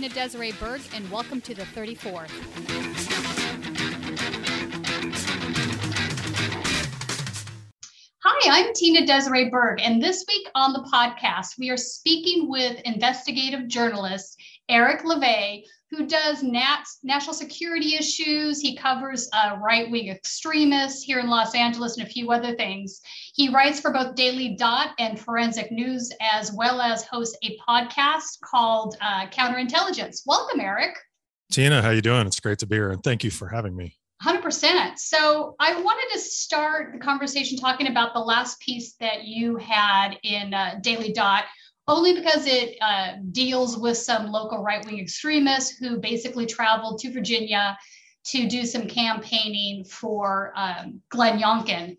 Gina Desiree Berg, and welcome to the 34th. Hi, I'm Tina Desiree Berg, and this week on the podcast, we are speaking with investigative journalist Eric LeVay, who does national security issues. He covers right-wing extremists here in Los Angeles and a few other things. He writes for both Daily Dot and Forensic News, as well as hosts a podcast called Counterintelligence. Welcome, Eric. Tina, how you doing? It's great to be here, and thank you for having me. 100%. So I wanted to start the conversation talking about the last piece that you had in Daily Dot, only because it deals with some local right-wing extremists who basically traveled to Virginia to do some campaigning for Glenn Youngkin.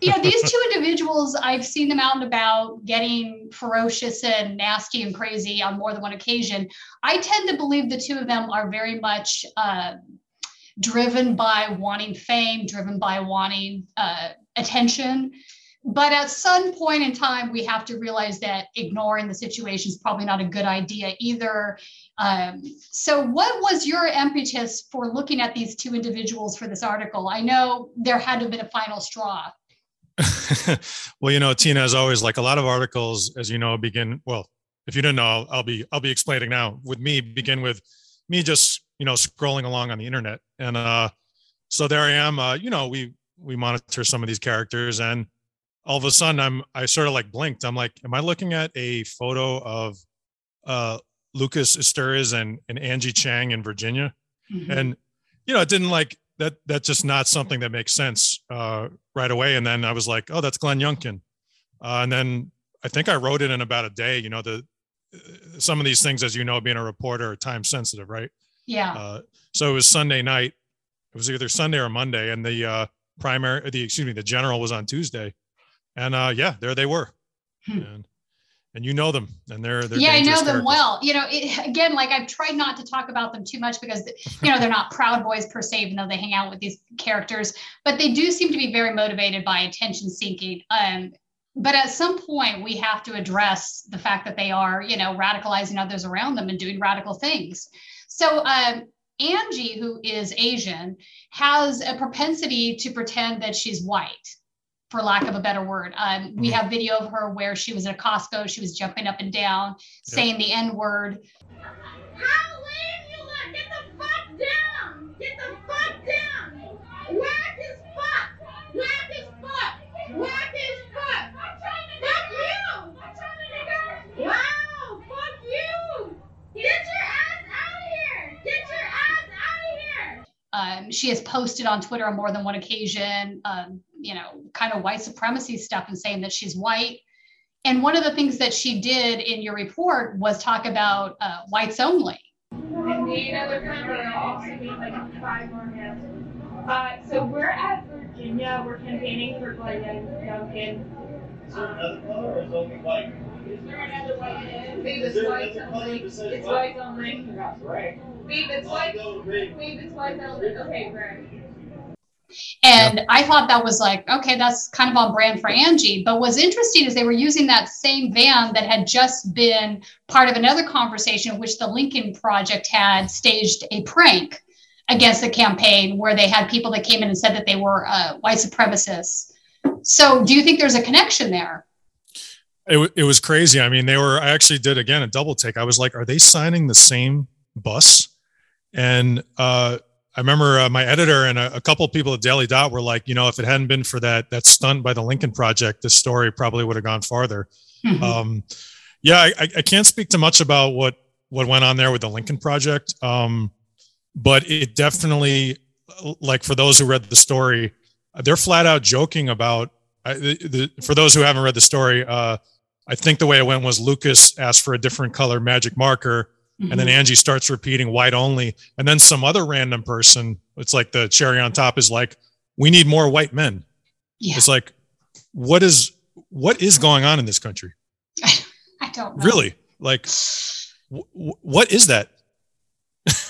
These two individuals, I've seen them out and about getting ferocious and nasty and crazy on more than one occasion. I tend to believe the two of them are very much driven by wanting fame, driven by wanting attention. But at some point in time, we have to realize that ignoring the situation is probably not a good idea either. So what was your impetus for looking at these two individuals for this article? I know there had to have been a final straw. Well, Tina, as always, like a lot of articles, as you know, begin, well, if you didn't know, I'll be explaining now, begin with me just, scrolling along on the internet. And so there I am, we monitor some of these characters, and all of a sudden, I sort of like blinked. I'm like, am I looking at a photo of Lucas Asturias and Angie Chang in Virginia? Mm-hmm. And, it didn't like that. That's just not something that makes sense right away. And then I was like, oh, that's Glenn Youngkin. And then I think I wrote it in about a day. Some of these things, as you know, being a reporter are time sensitive, right? Yeah. So it was Sunday night. It was either Sunday or Monday. And the the general was on Tuesday. And there they were, and you know them, and they're I know them characters. Well. I've tried not to talk about them too much because they're not Proud Boys per se, even though they hang out with these characters, but they do seem to be very motivated by attention seeking. But at some point, we have to address the fact that they are, radicalizing others around them and doing radical things. So Angie, who is Asian, has a propensity to pretend that she's white, for lack of a better word. We have video of her where she was at a Costco. She was jumping up and down, saying the N-word. How lame you are! Get the fuck down! Get the fuck down! Whack his fuck! Whack his fuck! Whack his fuck! Fuck you! Wow! Fuck you! Get your ass out here! Get your ass out here! She has posted on Twitter on more than one occasion, kind of white supremacy stuff and saying that she's white. And one of the things that she did in your report was talk about whites only. Indeed, other countries also need like 5 more minutes. So we're at Virginia. We're campaigning for Glenn Youngkin. Is there another color or is only white? Is there another white? Babe, it's white only. It's white only. That's right. Babe, it's white. Babe, it's white only. Okay, great. And yep. I thought that was like, okay, that's kind of on brand for Angie. But what's interesting is they were using that same van that had just been part of another conversation in which the Lincoln Project had staged a prank against the campaign where they had people that came in and said that they were white supremacists. So do you think there's a connection there? It was crazy. I mean, I actually did, again, a double take. I was like, are they signing the same bus? And, I remember my editor and a couple of people at Daily Dot were like, if it hadn't been for that stunt by the Lincoln Project, this story probably would have gone farther. Mm-hmm. I can't speak too much about what went on there with the Lincoln Project, but it definitely, like for those who read the story, they're flat out joking about. For those who haven't read the story, I think the way it went was Lucas asked for a different color magic marker. And then Angie starts repeating white only. And then some other random person, it's like the cherry on top is like, we need more white men. Yeah. It's like, what is going on in this country? I don't know. Really? Like, what is that?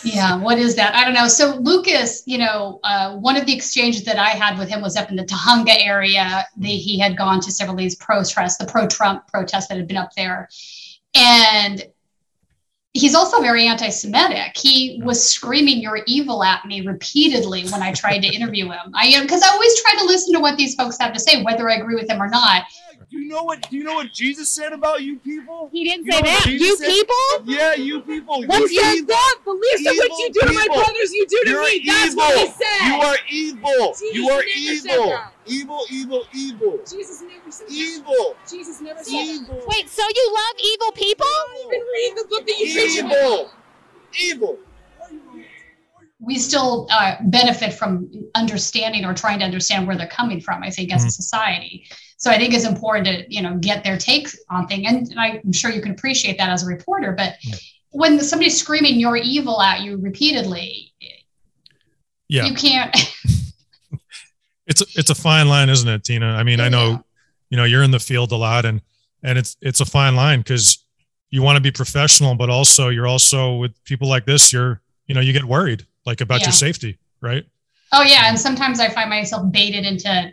Yeah. What is that? I don't know. So Lucas, one of the exchanges that I had with him was up in the Tahunga area. He had gone to several of these protests, the pro-Trump protests that had been up there. And He's also very anti-Semitic. He was screaming, "You're evil," at me repeatedly when I tried to interview him. Because I always try to listen to what these folks have to say, whether I agree with them or not. You know what Jesus said about you people? He didn't say that. You people? Yeah, you people. What's your thought? Beliefs of what you do to my brothers, you do to me. That's what he said. You are evil. You are evil. Evil, evil, evil. Jesus never said that. Evil. Jesus never said that. Wait, so you love evil people? I don't even read the book that you preach about. Evil. Evil. We still benefit from understanding or trying to understand where they're coming from, I think, as a society. So I think it's important to, get their takes on things. And I'm sure you can appreciate that as a reporter. But when somebody's screaming, "You're evil" at you repeatedly, you can't. It's a fine line, isn't it, Tina? I mean, I know, you're in the field a lot, and it's a fine line because you want to be professional, but also with people like this, you get worried about your safety, right? Oh, yeah. And sometimes I find myself baited into,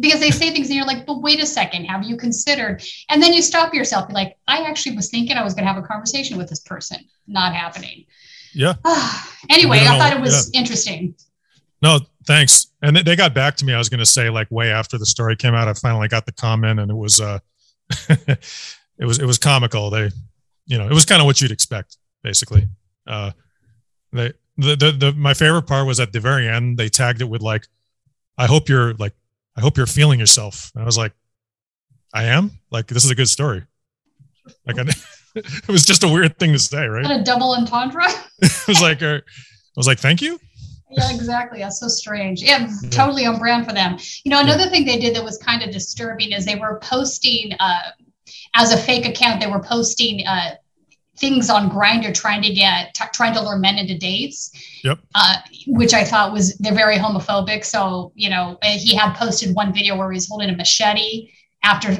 because they say things and you're like, but wait a second, have you considered? And then you stop yourself. You're like, I actually was thinking I was going to have a conversation with this person. Not happening. Yeah. Anyway, I thought it was interesting. No, thanks. And they got back to me. I was going to say, way after the story came out, I finally got the comment, and it was, it was comical. They, it was kind of what you'd expect, basically. My favorite part was at the very end, they tagged it with I hope you're feeling yourself. And I was like, I am? This is a good story. It was just a weird thing to say, right? Not a double entendre. It was thank you. Yeah, exactly. That's so strange. Yeah, totally on brand for them. Another thing they did that was kind of disturbing is they were posting, as a fake account, they were posting, things on Grindr trying to lure men into dates, which I thought was, they're very homophobic. So, he had posted one video where he's holding a machete after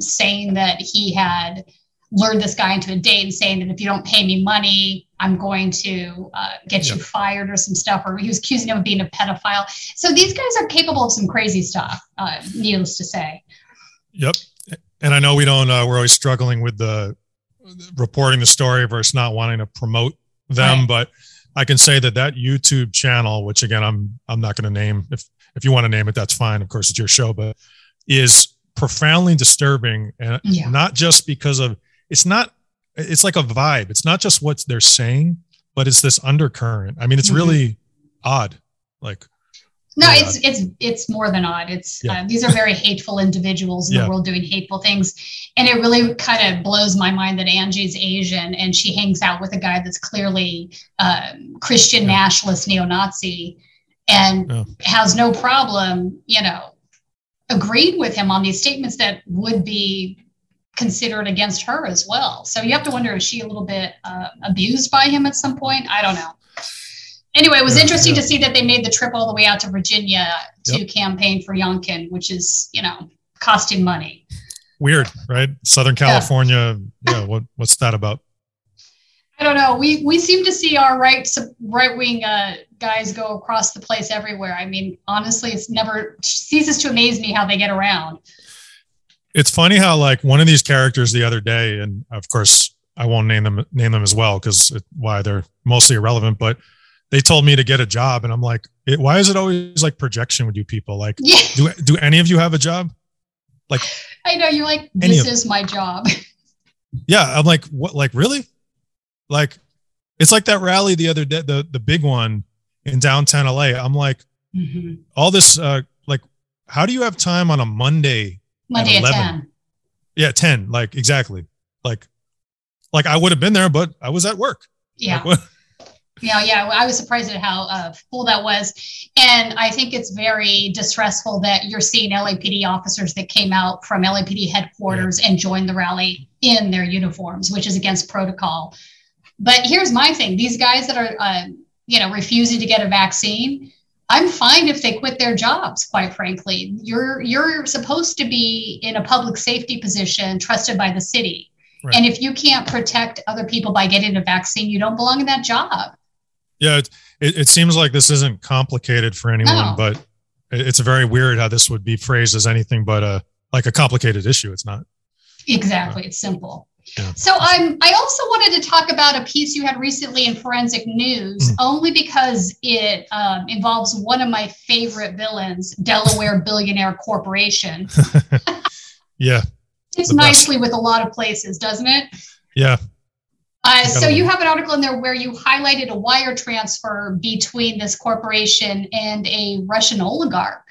saying that he had lured this guy into a date and saying that if you don't pay me money, I'm going to get you fired or some stuff, or he was accusing him of being a pedophile. So these guys are capable of some crazy stuff, needless to say. Yep. And I know we're always struggling with the reporting the story versus not wanting to promote them, right. But I can say that YouTube channel, which again, I'm not going to name, if you want to name it, that's fine. Of course it's your show, but is profoundly disturbing. And not just because of, it's like a vibe. It's not just what they're saying, but it's this undercurrent. I mean, it's really odd. No, it's more than odd. These are very hateful individuals in the world doing hateful things. And it really kind of blows my mind that Angie's Asian and she hangs out with a guy that's clearly Christian nationalist neo-Nazi and has no problem, agreed with him on these statements that would be considered against her as well. So you have to wonder, is she a little bit abused by him at some point? I don't know. Anyway, it was interesting to see that they made the trip all the way out to Virginia to campaign for Youngkin, which is, costing money. Weird, right? Southern California. Yeah. What's that about? I don't know. We seem to see our right-wing guys go across the place everywhere. I mean, honestly, it's never ceases to amaze me how they get around. It's funny how one of these characters the other day, and of course I won't name them as well because why they're mostly irrelevant, but they told me to get a job. And I'm like, why is it always projection with you people? Do any of you have a job? I know you're like, this is my job. Yeah. I'm like, what? Really? It's like that rally the other day, the big one in downtown LA. I'm like, all this, how do you have time on a Monday at 11? 10. Yeah. 10. Exactly. I would have been there, but I was at work. Yeah. Yeah, I was surprised at how full that was. And I think it's very distressful that you're seeing LAPD officers that came out from LAPD headquarters and joined the rally in their uniforms, which is against protocol. But here's my thing. These guys that are, refusing to get a vaccine, I'm fine if they quit their jobs, quite frankly. You're supposed to be in a public safety position trusted by the city. Right. And if you can't protect other people by getting a vaccine, you don't belong in that job. Yeah, it seems like this isn't complicated for anyone, but it's very weird how this would be phrased as anything but a complicated issue. It's not. Exactly. It's simple. Yeah. So I also wanted to talk about a piece you had recently in Forensic News, only because it involves one of my favorite villains, Delaware Billionaire Corporation. Yeah. It's nicely with a lot of places, doesn't it? Yeah. So you have an article in there where you highlighted a wire transfer between this corporation and a Russian oligarch.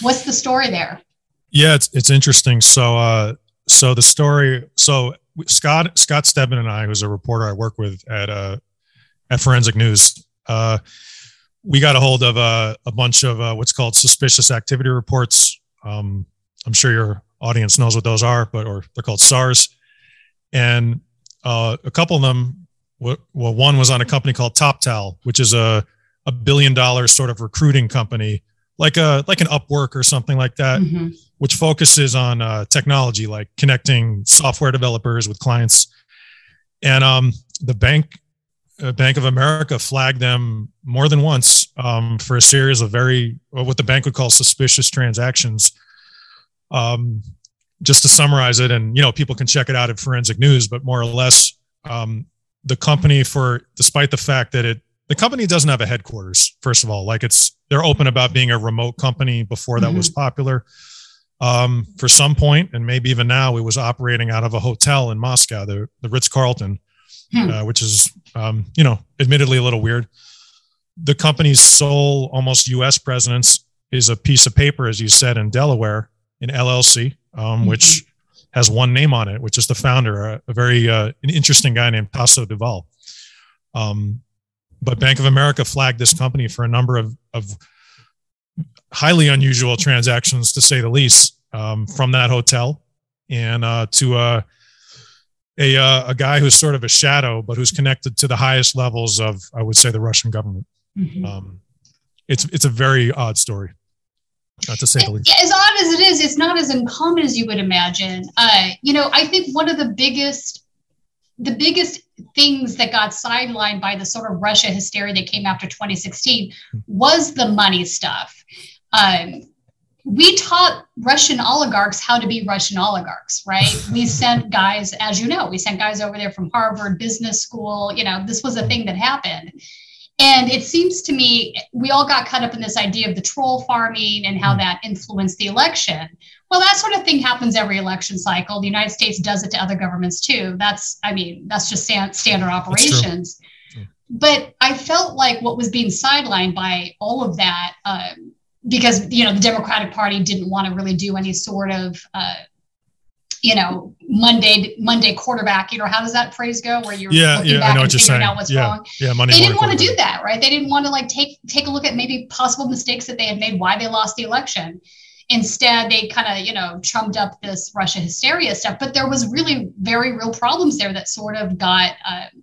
What's the story there? Yeah, it's interesting. So, so the story, so Scott Stebbins and I, who's a reporter I work with at Forensic News, we got a hold of a bunch of what's called suspicious activity reports. I'm sure your audience knows what those are, or they're called SARs. And a couple of them, well, one was on a company called TopTal, which is a $1 billion sort of recruiting company, like an Upwork or something like that, which focuses on technology, like connecting software developers with clients. And the Bank of America flagged them more than once for a series of what the bank would call suspicious transactions. Just to summarize it, and people can check it out at Forensic News, but more or less, the company, despite the fact that the company doesn't have a headquarters, first of all, they're open about being a remote company before that was popular. For some point, and maybe even now, it was operating out of a hotel in Moscow, the Ritz Carlton, which is, admittedly a little weird. The company's sole almost U.S. presence is a piece of paper, as you said, in Delaware, an LLC, which has one name on it, which is the founder, an interesting guy named Tasso Duval. But Bank of America flagged this company for a number of highly unusual transactions, to say the least, from that hotel and to a guy who's sort of a shadow, but who's connected to the highest levels of, I would say, the Russian government. It's a very odd story. Not to say the least. As odd as it is, it's not as uncommon as you would imagine. I think one of the biggest things that got sidelined by the sort of Russia hysteria that came after 2016 was the money stuff. We taught Russian oligarchs how to be Russian oligarchs, right? We sent guys, as you know, over there from Harvard Business School. This was a thing that happened. And it seems to me we all got caught up in this idea of the troll farming and how that influenced the election. Well, that sort of thing happens every election cycle. The United States does it to other governments too. That's just standard operations. But I felt like what was being sidelined by all of that, because, the Democratic Party didn't want to really do any sort of, Monday quarterbacking, or how does that phrase go? Where you're looking back and figuring out what's wrong. Yeah, Monday. They didn't want to do that, right? They didn't want to take a look at maybe possible mistakes that they had made, why they lost the election. Instead, they kind of chummed up this Russia hysteria stuff. But there was really very real problems there that sort of got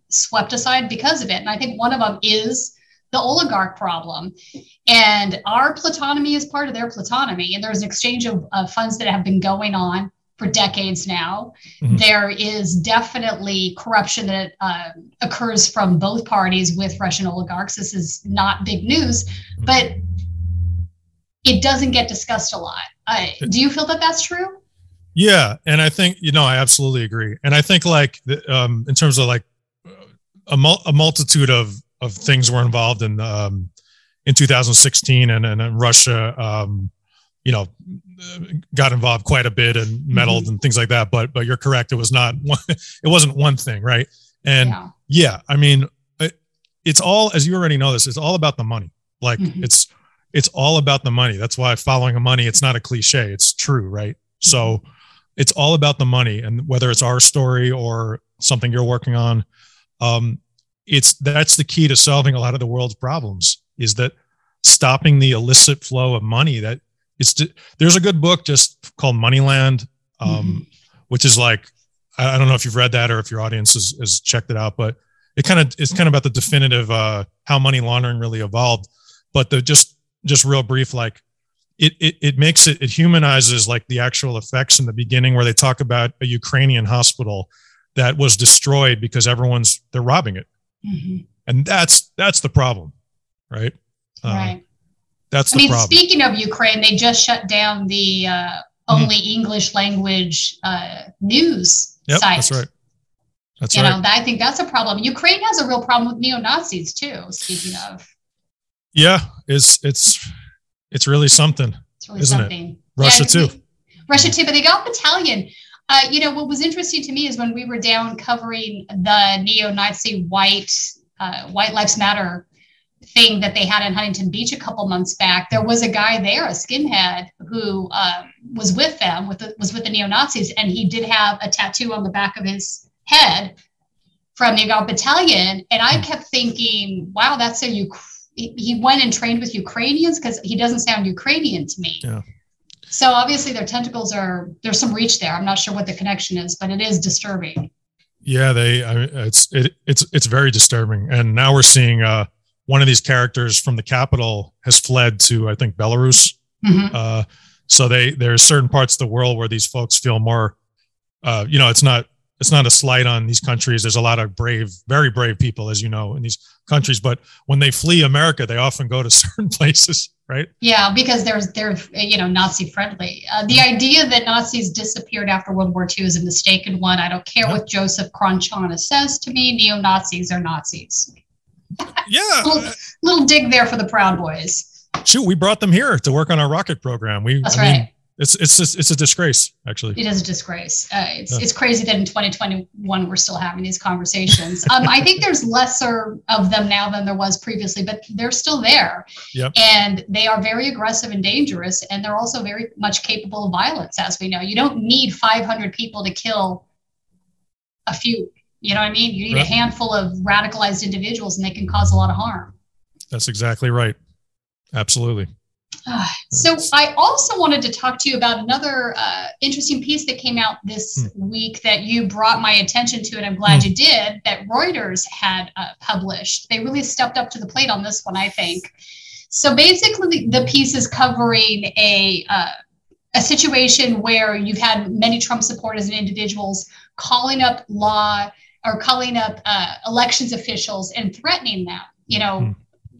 swept aside because of it. And I think one of them is the oligarch problem. And our plutonymy is part of their plutonymy. And there's an exchange of funds that have been going on for decades now. There is definitely corruption that occurs from both parties with Russian oligarchs. This is not big news, but it doesn't get discussed a lot. Do you feel that that's true? Yeah, and I think I absolutely agree. And I think in terms of a multitude of things were involved in 2016, and in Russia. Got involved quite a bit and meddled and things like that. But you're correct. It was not one, it wasn't one thing. Right. And it's all, as you already know this, it's all about the money. It's all about the money. That's why following the money, it's not a cliche, it's true. Right. So it's all about the money, and whether it's our story or something you're working on, that's the key to solving a lot of the world's problems, is that stopping the illicit flow of money that, there's a good book just called Moneyland, which is I don't know if you've read that or if your audience has checked it out, but it's kind of about the definitive how money laundering really evolved. But just real brief, it humanizes the actual effects in the beginning, where they talk about a Ukrainian hospital that was destroyed because they're robbing it, and that's the problem, right? Right. Problem. Speaking of Ukraine, they just shut down the only English language news site. That's right. That's you right. know, I think that's a problem. Ukraine has a real problem with neo-Nazis too, speaking of. Yeah, it's really something. It's really isn't something. It? Russia yeah, too. Russia too, but they got Battalion. You know, what was interesting to me is when we were down covering the neo-Nazi white Lives Matter thing that they had in Huntington Beach a couple months back, there was a guy there, a skinhead, who was with them, was with the neo-Nazis, and he did have a tattoo on the back of his head from the Azov Battalion. And I kept thinking, wow, that's he went and trained with Ukrainians, because he doesn't sound Ukrainian to me. Yeah. So obviously their tentacles there's some reach there. I'm not sure what the connection is, but it is disturbing. Yeah, it's very disturbing. And now we're seeing one of these characters from the Capitol has fled to, I think, Belarus. Mm-hmm. So there's certain parts of the world where these folks feel more, you know, it's not a slight on these countries. There's a lot of brave, very brave people, as you know, in these countries. But when they flee America, they often go to certain places, right? Yeah, because they're you know, Nazi friendly. The idea that Nazis disappeared after World War II is a mistaken one. I don't care what Joseph Kronchana says to me. Neo-Nazis are Nazis. Yeah. Little dig there for the Proud Boys. Shoot, we brought them here to work on our rocket program. That's right. It's a disgrace, actually. It is a disgrace. It's crazy that in 2021 we're still having these conversations. I think there's lesser of them now than there was previously, but they're still there. Yep. And they are very aggressive and dangerous, and they're also very much capable of violence, as we know. You don't need 500 people to kill a few. You know what I mean? You need a handful of radicalized individuals, and they can cause a lot of harm. That's exactly right. Absolutely. So I also wanted to talk to you about another interesting piece that came out this week that you brought my attention to, and I'm glad you did, that Reuters had published. They really stepped up to the plate on this one, I think. So basically, the piece is covering a situation where you've had many Trump supporters and individuals calling up elections officials and threatening them, you know,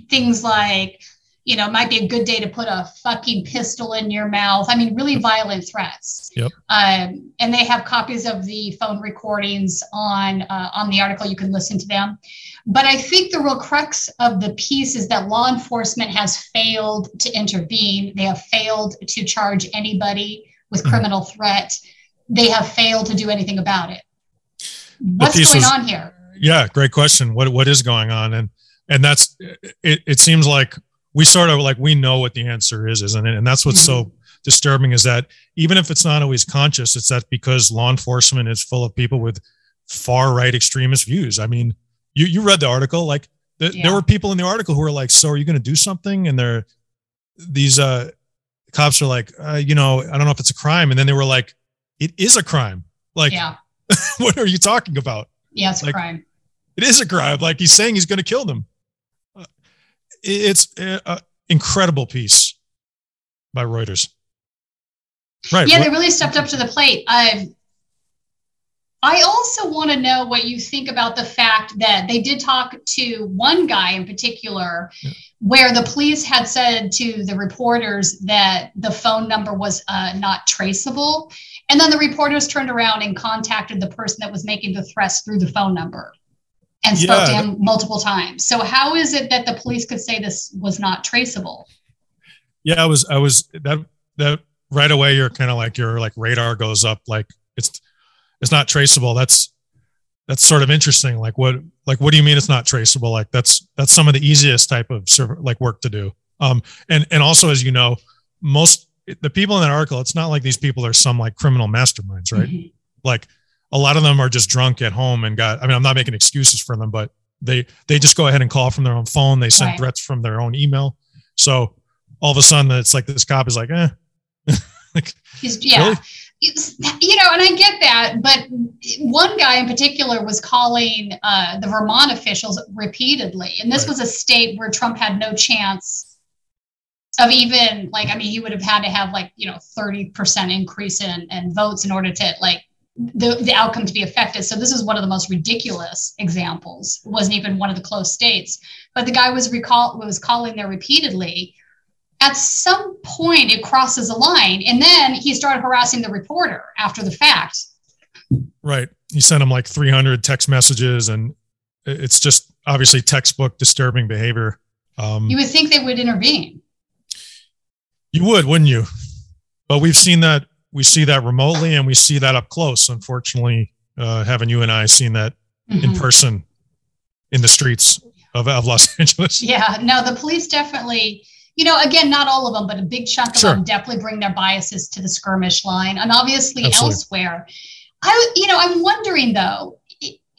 things like, you know, it might be a good day to put a fucking pistol in your mouth. I mean, really violent threats. Yep. And they have copies of the phone recordings on the article. You can listen to them. But I think the real crux of the piece is that law enforcement has failed to intervene. They have failed to charge anybody with criminal threat. They have failed to do anything about it. What's going on here? Yeah, great question. What is going on? And that's it. It seems like we sort of like we know what the answer is, isn't it? And that's what's so disturbing, is that even if it's not always conscious, it's that because law enforcement is full of people with far right extremist views. I mean, you read the article, like there were people in the article who were like, "So are you going to do something?" And these cops are like, "You know, I don't know if it's a crime." And then they were like, "It is a crime." Like, what are you talking about? Yeah, it's like, a crime. It is a crime. Like, he's saying he's going to kill them. It's an incredible piece by Reuters. Right. Yeah, they really stepped up to the plate. I also want to know what you think about the fact that they did talk to one guy in particular where the police had said to the reporters that the phone number was not traceable. And then the reporters turned around and contacted the person that was making the threats through the phone number. And spoke to him multiple times. So how is it that the police could say this was not traceable? Yeah, I was that right away. You're kind of like your radar goes up. Like it's not traceable. That's sort of interesting. Like what do you mean it's not traceable? Like that's some of the easiest type of work to do. And also, as you know, most the people in that article, it's not like these people are some like criminal masterminds, right? Mm-hmm. Like, a lot of them are just drunk at home and I mean, I'm not making excuses for them, but they just go ahead and call from their own phone. They send threats from their own email. So all of a sudden it's like, this cop is like, eh. Like, yeah. Really? You know, and I get that, but one guy in particular was calling the Vermont officials repeatedly. And this was a state where Trump had no chance of even like, I mean, he would have had to have like, you know, 30% increase in votes in order to like, the outcome to be affected. So this is one of the most ridiculous examples. It wasn't even one of the close states, but the guy was calling there repeatedly. At some point it crosses a line, and then he started harassing the reporter after the fact. Right. he sent him like 300 text messages, and it's just obviously textbook disturbing behavior. You would think they would intervene. You would, wouldn't you? But we've seen that. We see that remotely, and we see that up close. Unfortunately, haven't you and I seen that in person in the streets of Los Angeles? Yeah. No, the police definitely, you know, again, not all of them, but a big chunk of them definitely bring their biases to the skirmish line, and obviously elsewhere. I'm wondering though,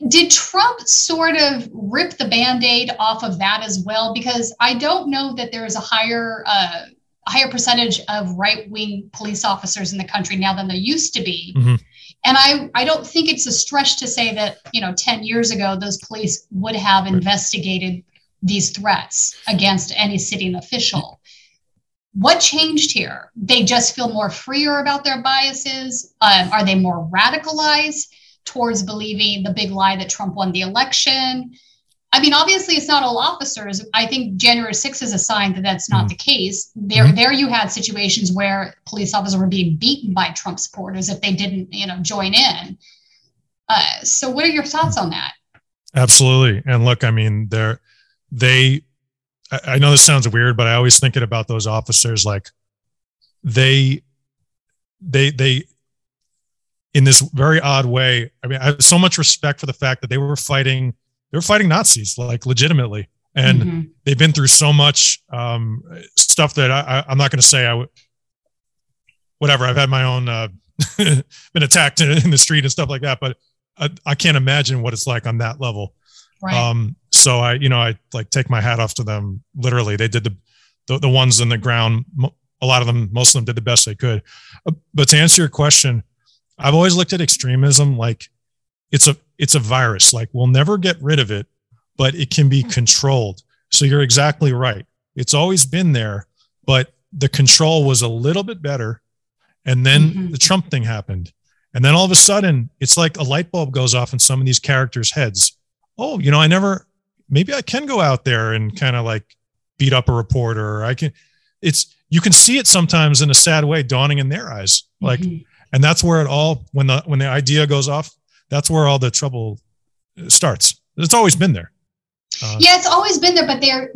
did Trump sort of rip the Band-Aid off of that as well? Because I don't know that there is a higher percentage of right-wing police officers in the country now than there used to be. Mm-hmm. And I don't think it's a stretch to say that, 10 years ago, those police would have investigated these threats against any sitting official. What changed here? They just feel more freer about their biases? Are they more radicalized towards believing the big lie that Trump won the election? I mean, obviously, it's not all officers. I think January 6th is a sign that that's not the case. There you had situations where police officers were being beaten by Trump supporters if they didn't, join in. So what are your thoughts on that? Absolutely. And look, I mean, I know this sounds weird, but I always think about those officers, like they in this very odd way. I mean, I have so much respect for the fact that they were fighting Nazis, like legitimately. And they've been through so much stuff that I'm not going to say whatever. I've had my own, been attacked in the street and stuff like that, but I can't imagine what it's like on that level. Right. So I like take my hat off to them. Literally, they did the ones on the ground. A lot of them, most of them did the best they could. But to answer your question, I've always looked at extremism like it's a virus. Like we'll never get rid of it, but it can be controlled. So you're exactly right. It's always been there, but the control was a little bit better. And then the Trump thing happened. And then all of a sudden it's like a light bulb goes off in some of these characters' heads. Oh, maybe I can go out there and kind of like beat up a reporter. Or you can see it sometimes in a sad way dawning in their eyes. Like, and that's where it all, when the idea goes off, that's where all the trouble starts. It's always been there. It's always been there, but they're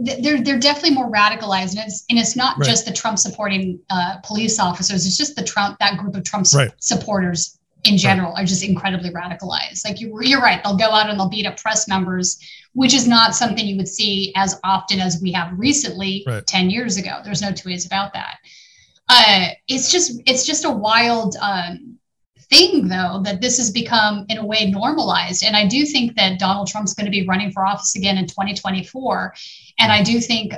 definitely more radicalized, and it's not just the Trump supporting police officers. It's just that group of Trump supporters in general are just incredibly radicalized. Like you're right, they'll go out and they'll beat up press members, which is not something you would see as often as we have recently. 10 years ago, there's no two ways about that. It's just a wild thing, though, that this has become in a way normalized. And I do think that Donald Trump's going to be running for office again in 2024. And I do think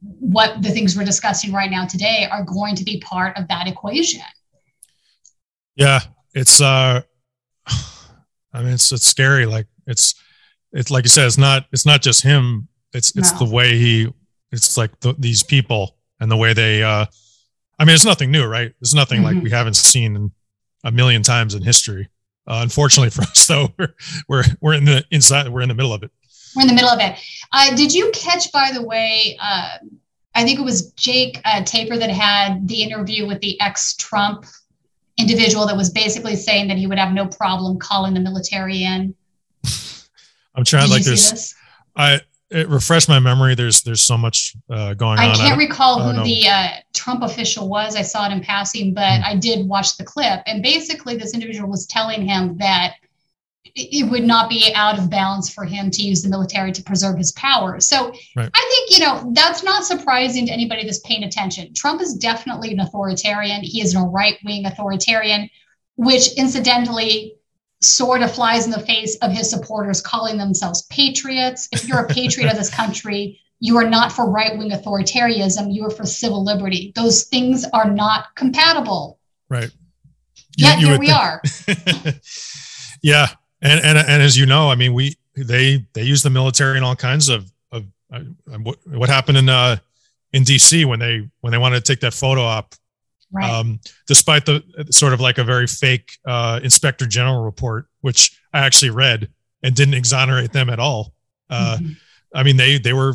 what the things we're discussing right now today are going to be part of that equation. Yeah, it's it's scary. Like it's like you said, it's not just him. It's the way these people and the way they it's nothing new, right? It's nothing like we haven't seen in a million times in history. Unfortunately for us, though, we're we're in the middle of it. We're in the middle of it. Did you catch, by the way, I think it was Jake Tapper that had the interview with the ex-Trump individual that was basically saying that he would have no problem calling the military in? I'm trying. Did like this? It refreshed my memory. There's so much going on. I can't recall who the Trump official was. I saw it in passing, but I did watch the clip. And basically, this individual was telling him that it would not be out of bounds for him to use the military to preserve his power. So I think, that's not surprising to anybody that's paying attention. Trump is definitely an authoritarian. He is a right-wing authoritarian, which incidentally sort of flies in the face of his supporters calling themselves patriots. If you're a patriot of this country, you are not for right-wing authoritarianism. You are for civil liberty. Those things are not compatible. Right. Yet here we are. Yeah. And as you know, I mean, they use the military in all kinds of what happened in DC when they wanted to take that photo op. Right. Despite the sort of like a very fake inspector general report, which I actually read and didn't exonerate them at all. I mean, they were,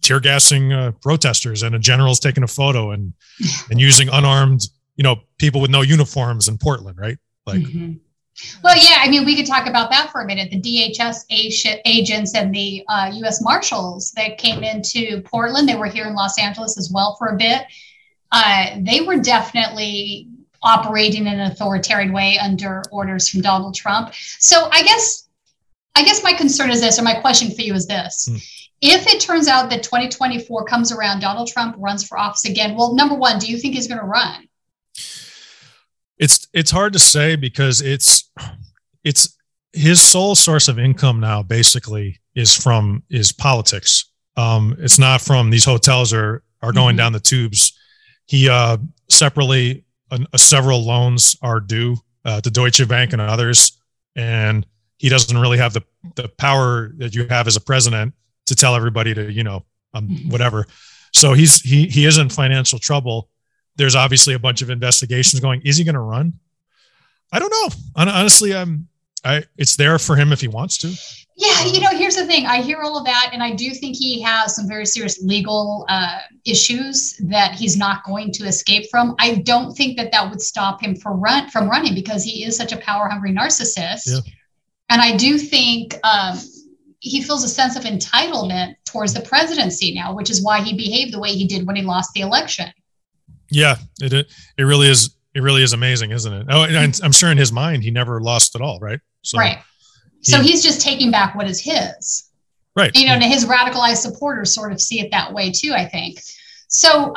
tear gassing protesters, and a general's taking a photo and using unarmed, people with no uniforms in Portland. Right. Like Well, yeah, I mean, we could talk about that for a minute. The DHS agents and the U.S. Marshals that came into Portland, they were here in Los Angeles as well for a bit. They were definitely operating in an authoritarian way under orders from Donald Trump. So I guess my concern is this, or my question for you is this. If it turns out that 2024 comes around, Donald Trump runs for office again, well, number one, do you think he's going to run? It's hard to say because it's his sole source of income now basically is politics. It's not from these hotels are going down the tubes. He separately several loans are due to Deutsche Bank and others, and he doesn't really have the power that you have as a president to tell everybody to whatever. So he is in financial trouble. There's obviously a bunch of investigations going. Is he going to run? I don't know. Honestly, it's there for him if he wants to. Yeah, here's the thing. I hear all of that, and I do think he has some very serious legal issues that he's not going to escape from. I don't think that would stop him from running because he is such a power-hungry narcissist. Yeah. And I do think he feels a sense of entitlement towards the presidency now, which is why he behaved the way he did when he lost the election. Yeah, it really is. It really is amazing, isn't it? Oh, I'm sure in his mind he never lost at all, right? So, right. So he's just taking back what is his, right? And his radicalized supporters sort of see it that way too, I think. So,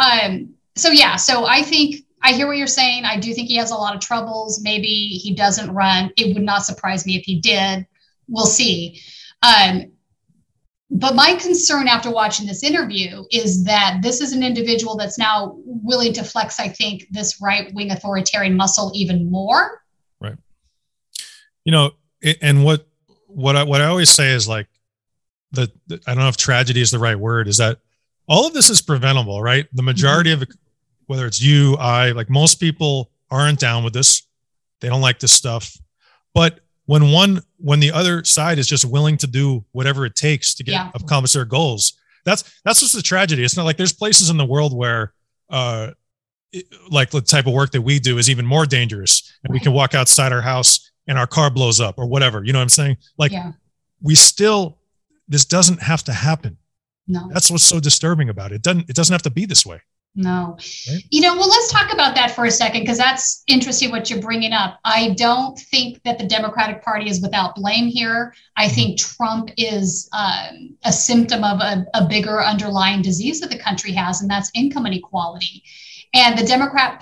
yeah. So I think I hear what you're saying. I do think he has a lot of troubles. Maybe he doesn't run. It would not surprise me if he did. We'll see. But my concern after watching this interview is that this is an individual that's now willing to flex, I think, this right-wing authoritarian muscle even more. Right. And what I always say is like, I don't know if tragedy is the right word, is that all of this is preventable, right? The majority of, whether it's you, I, like most people aren't down with this. They don't like this stuff. But when the other side is just willing to do whatever it takes to accomplish their goals, that's just the tragedy. It's not like there's places in the world where, like the type of work that we do is even more dangerous, and we can walk outside our house and our car blows up or whatever. You know what I'm saying? Like this doesn't have to happen. No, that's what's so disturbing about it. It doesn't have to be this way. No. Right. Well, let's talk about that for a second, because that's interesting what you're bringing up. I don't think that the Democratic Party is without blame here. I think Trump is a symptom of a bigger underlying disease that the country has, and that's income inequality. And the Democratic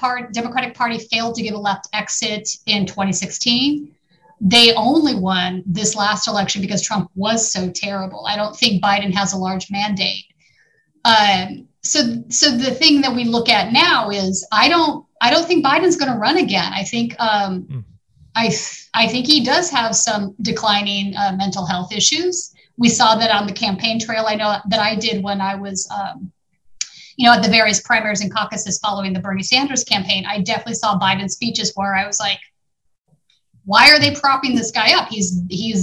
Party failed to give a left exit in 2016. They only won this last election because Trump was so terrible. I don't think Biden has a large mandate. So the thing that we look at now is I don't think Biden's going to run again. I think I think he does have some declining mental health issues. We saw that on the campaign trail. I know that I did when I was, at the various primaries and caucuses following the Bernie Sanders campaign. I definitely saw Biden speeches where I was like, why are they propping this guy up? He's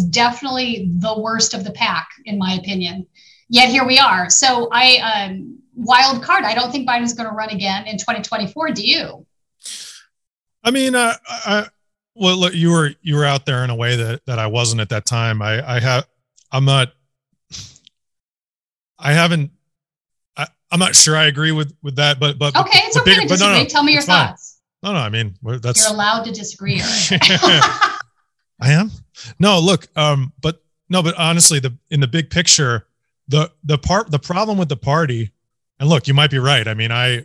definitely the worst of the pack, in my opinion. Yet here we are. So wild card. I don't think Biden's going to run again in 2024. Do you? I mean, well, look, you were out there in a way that I wasn't at that time. I'm not sure I agree with that, but okay, it's okay to disagree. Tell me your thoughts. Fine. No, I mean, you're allowed to disagree. Right? I am. No, look, but honestly, in the big picture, the problem with the party, and look, you might be right. I mean, I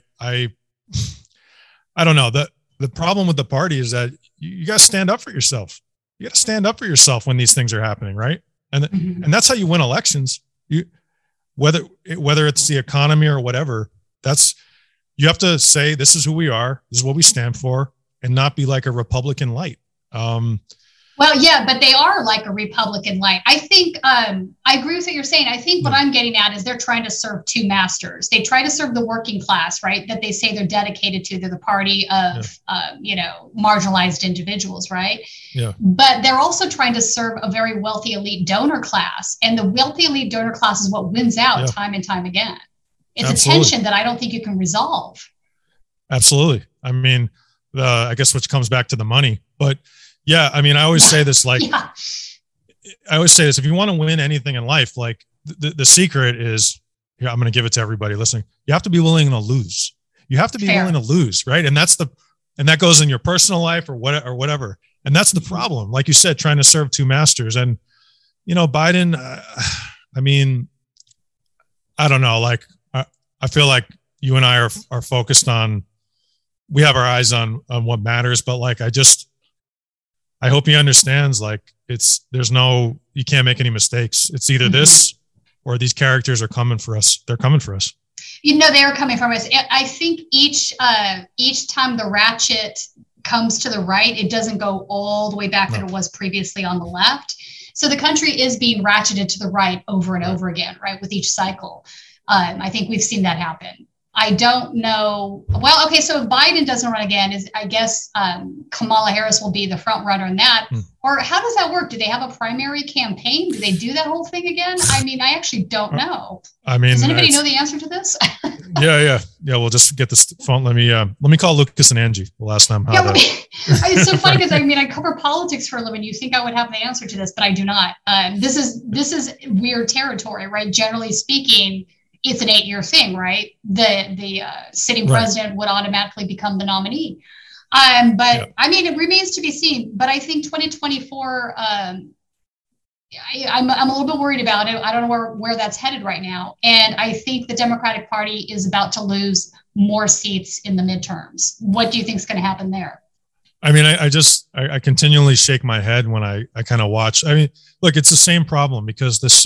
don't know. The problem with the party is that you got to stand up for yourself. You got to stand up for yourself when these things are happening, right? And and that's how you win elections. You whether it's the economy or whatever, you have to say, this is who we are, this is what we stand for, and not be like a Republican light. Well, yeah, but they are like a Republican light. I think I agree with what you're saying. I think what I'm getting at is they're trying to serve two masters. They try to serve the working class, right? That they say they're dedicated to. They're the party of, marginalized individuals, right? Yeah. But they're also trying to serve a very wealthy elite donor class. And the wealthy elite donor class is what wins out time and time again. It's a tension that I don't think you can resolve. Absolutely. I mean, I guess which comes back to the money, but Yeah. I mean, I always say this, like, yeah. I always say this, if you want to win anything in life, like the secret is, here, I'm going to give it to everybody listening. You have to be willing to lose. You have to be willing to lose. Right. And that's that goes in your personal life or what, or whatever. And that's the problem. Like you said, trying to serve two masters. And, you know, Biden, I mean, I don't know. Like, I feel like you and I are focused on, we have our eyes on what matters, but like, I hope he understands, like, you can't make any mistakes. It's either this or these characters are coming for us. They're coming for us. You know, they are coming from us. I think each time the ratchet comes to the right, it doesn't go all the way back that it was previously on the left. So the country is being ratcheted to the right over and over again, right? With each cycle. I think we've seen that happen. I don't know. Well, okay. So if Biden doesn't run again, Kamala Harris will be the front runner in that. Or how does that work? Do they have a primary campaign? Do they do that whole thing again? I mean, I actually don't know. I mean, does anybody know the answer to this? Yeah. We'll just get this phone. Let me call Lucas and Angie the last time. It's so funny because I cover politics for a living. You think I would have the answer to this, but I do not. This is weird territory, right? Generally speaking, it's an 8-year thing, right? The sitting president would automatically become the nominee. I mean, it remains to be seen, but I think 2024, I'm a little bit worried about it. I don't know where that's headed right now. And I think the Democratic Party is about to lose more seats in the midterms. What do you think is going to happen there? I mean, I continually shake my head when I kind of watch. I mean, look, it's the same problem because this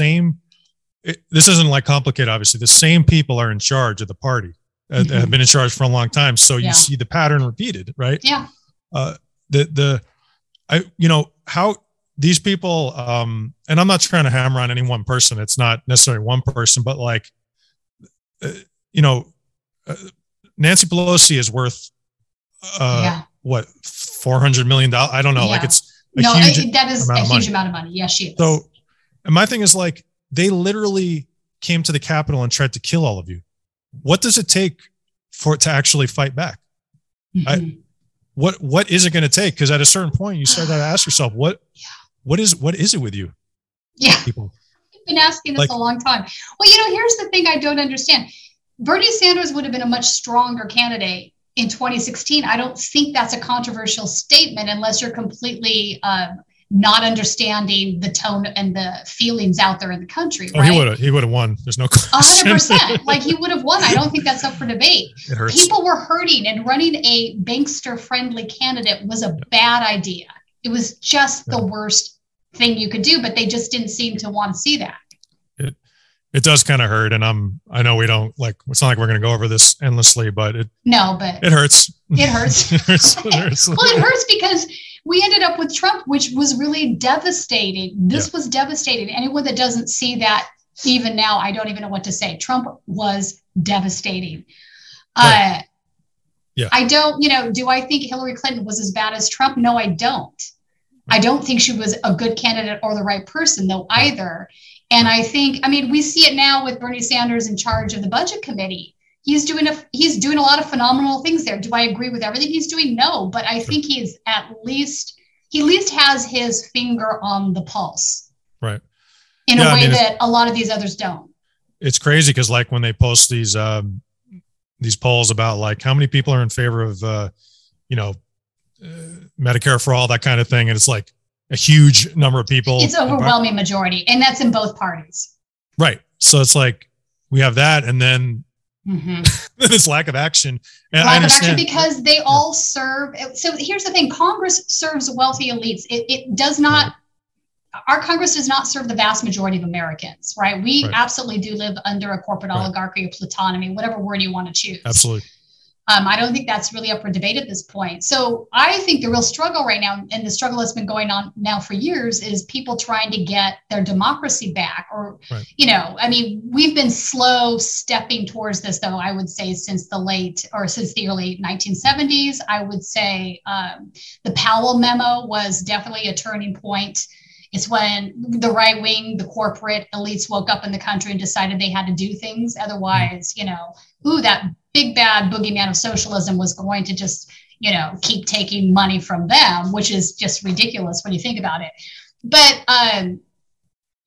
isn't like complicated, obviously. The same people are in charge of the party, have been in charge for a long time. So you see the pattern repeated, right? Yeah. How these people, and I'm not trying to hammer on any one person. It's not necessarily one person, but like, Nancy Pelosi is worth, what, $400 million? I don't know. Yeah. Like it's a huge amount of money. Yes, she is. So and my thing is like, they literally came to the Capitol and tried to kill all of you. What does it take for it to actually fight back? What is it going to take? Because at a certain point, you start to ask yourself, what is it with you? Yeah, people. I've been asking this a long time. Well, here's the thing I don't understand. Bernie Sanders would have been a much stronger candidate in 2016. I don't think that's a controversial statement unless you're completely not understanding the tone and the feelings out there in the country. Right? He would have won. There's no question. 100%. Like he would have won. I don't think that's up for debate. It hurts. People were hurting, and running a bankster friendly candidate was a bad idea. It was just the worst thing you could do, but they just didn't seem to want to see that. It does kind of hurt. And I know we don't it's not like we're going to go over this endlessly, but it hurts. It hurts. It hurts. Well, it hurts because we ended up with Trump, which was really devastating. This was devastating. Anyone that doesn't see that even now, I don't even know what to say. Trump was devastating. Right. Do I think Hillary Clinton was as bad as Trump? No, I don't. I don't think she was a good candidate or the right person though either. And I think, we see it now with Bernie Sanders in charge of the budget committee. He's doing a lot of phenomenal things there. Do I agree with everything he's doing? No, but I think he at least has his finger on the pulse, right? In a way that a lot of these others don't. It's crazy because when they post these polls about how many people are in favor of Medicare for all, that kind of thing, and it's a huge number of people. It's overwhelming majority, and that's in both parties. Right. So it's we have that, and then. This lack of action. Because they all serve. So here's the thing. Congress serves wealthy elites. It does not. Our Congress does not serve the vast majority of Americans. Right. We absolutely do live under a corporate oligarchy or plutonymy, whatever word you want to choose. Absolutely. I don't think that's really up for debate at this point. So I think the real struggle right now, and the struggle that's been going on now for years, is people trying to get their democracy back. Or, we've been slow stepping towards this, though, I would say, since the early 1970s. I would say the Powell memo was definitely a turning point. It's when the right wing, the corporate elites woke up in the country and decided they had to do things. Otherwise, that big bad boogeyman of socialism was going to just you know, keep taking money from them, which is just ridiculous when you think about it. But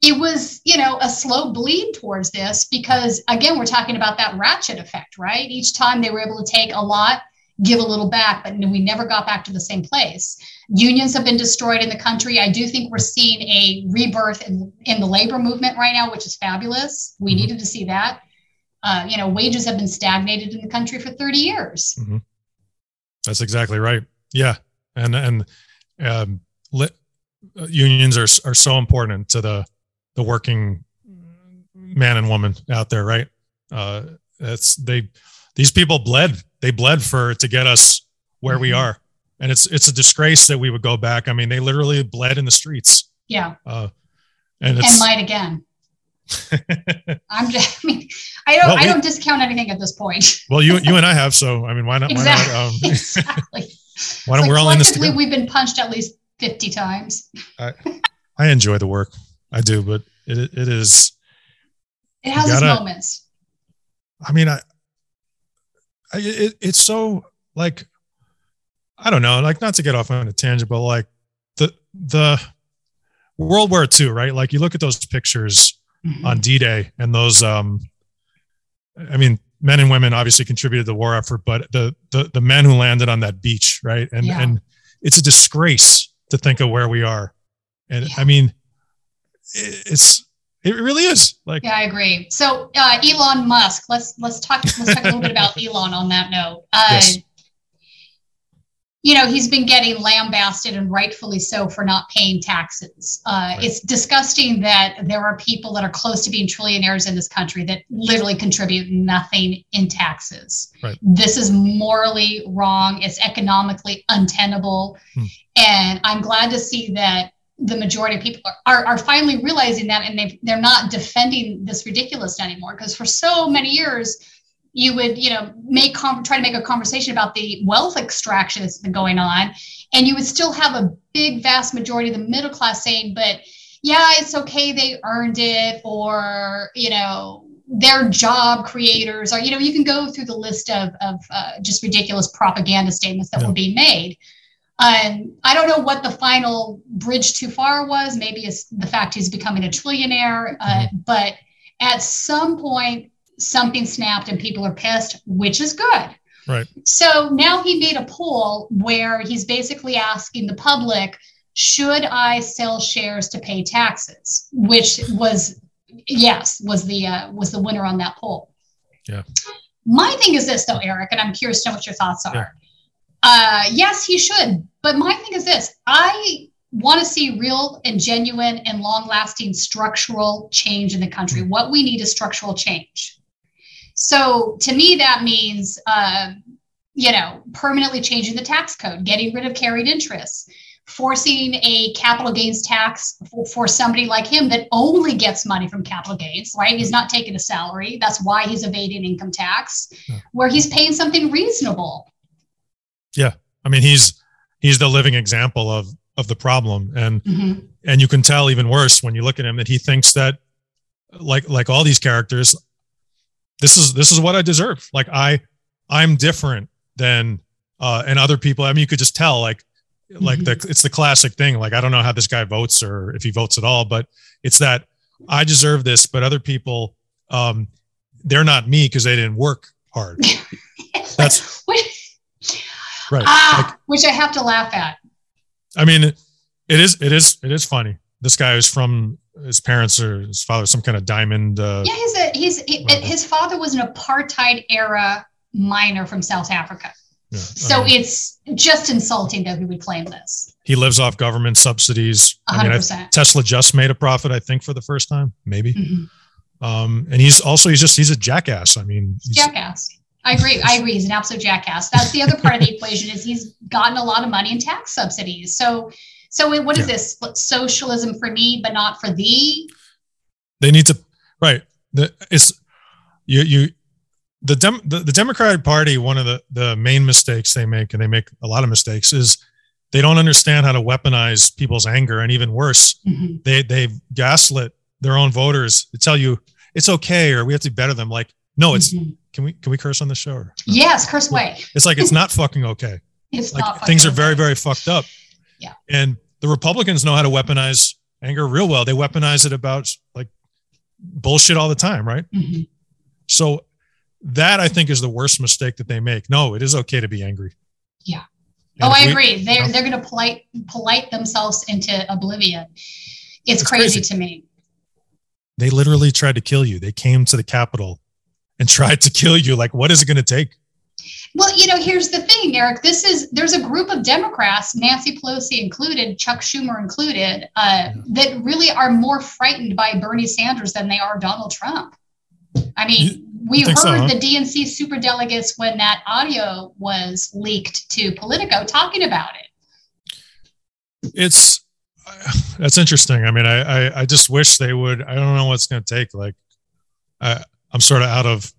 it was, you know, a slow bleed towards this because, again, we're talking about that ratchet effect, right? Each time they were able to take a lot, give a little back, but we never got back to the same place. Unions have been destroyed in the country. I do think we're seeing a rebirth in the labor movement right now, which is fabulous. We needed to see that. You know, wages have been stagnated in the country for 30 years. Mm-hmm. That's exactly right. Yeah. Unions are so important to the working man and woman out there. Right. These people bled. They bled to get us where we are. And it's a disgrace that we would go back. I mean, they literally bled in the streets. Yeah. And might again. I don't discount anything at this point. Well, you and I have, so I mean, why not? Exactly. Why don't we all in this together? We've been punched at least 50 times. I enjoy the work I do, but it has its moments. I mean, it's so, like, I don't know, like, not to get off on a tangent, but like the World War II, right? Like, you look at those pictures on D-Day and those, I mean, men and women obviously contributed to the war effort, but the men who landed on that beach, right? And it's a disgrace to think of where we are. And I mean, it really is. Like, yeah, I agree. So Elon Musk, let's talk a little bit about Elon on that note. Yes. You know, he's been getting lambasted, and rightfully so, for not paying taxes. Right. It's disgusting that there are people that are close to being trillionaires in this country that literally contribute nothing in taxes. Right. This is morally wrong. It's economically untenable. And I'm glad to see that the majority of people are finally realizing that, and they're not defending this ridiculousness anymore. Because for so many years, you would, you know, try to make a conversation about the wealth extraction that's been going on, and you would still have a big, vast majority of the middle class saying, but yeah, it's okay, they earned it, or, you know, they're job creators, or, you know, you can go through the list of just ridiculous propaganda statements that were being made. I don't know what the final bridge too far was. Maybe it's the fact he's becoming a trillionaire, but at some point, something snapped and people are pissed, which is good. Right. So now he made a poll where he's basically asking the public, should I sell shares to pay taxes? Which was, yes, was the winner on that poll. Yeah. My thing is this though, Eric, and I'm curious to know what your thoughts are. Yeah. Yes, he should. But my thing is this, I want to see real and genuine and long lasting structural change in the country. What we need is structural change. So to me, that means, you know, permanently changing the tax code, getting rid of carried interests, forcing a capital gains tax for somebody like him that only gets money from capital gains, right? He's not taking a salary. That's why he's evading income tax, where he's paying something reasonable. Yeah. I mean, he's the living example of the problem. And, and you can tell even worse when you look at him that he thinks that like all these characters, this is what I deserve. Like I'm different than, and other people. I mean, you could just tell it's the classic thing. Like, I don't know how this guy votes or if he votes at all, but it's that I deserve this, but other people, they're not me because they didn't work hard. That's right. Which I have to laugh at. I mean, it is funny. This guy is from his parents or his father, some kind of diamond. His father was an apartheid era miner from South Africa. Yeah, so it's just insulting that he would claim this. He lives off government subsidies. 100%. I mean, Tesla just made a profit, I think, for the first time, maybe. Mm-hmm. And he's a jackass. I mean, jackass. I agree. He's an absolute jackass. That's the other part of the equation is he's gotten a lot of money in tax subsidies. So what is this? Socialism for me, but not for thee? They need to, right. The Democratic Party, one of the main mistakes they make, and they make a lot of mistakes, is they don't understand how to weaponize people's anger. And even worse, they've gaslit their own voters to tell you it's okay, or we have to better them. Like, no, it's, can we curse on the show? Yes, curse away. It's like, it's not fucking okay. It's like, not things are very, very fucked up. Yeah. And the Republicans know how to weaponize anger real well. They weaponize it about like bullshit all the time, right? Mm-hmm. So that I think is the worst mistake that they make. No, it is okay to be angry. Yeah. And I agree. They're going to polite themselves into oblivion. It's crazy to me. They literally tried to kill you. They came to the Capitol and tried to kill you. Like, what is it going to take? Well, you know, here's the thing, Eric. There's a group of Democrats, Nancy Pelosi included, Chuck Schumer included, that really are more frightened by Bernie Sanders than they are Donald Trump. I mean, we heard the DNC superdelegates when that audio was leaked to Politico talking about it. That's interesting. I mean, I just wish they would. I don't know what's going to take. Like, I'm sort of out of.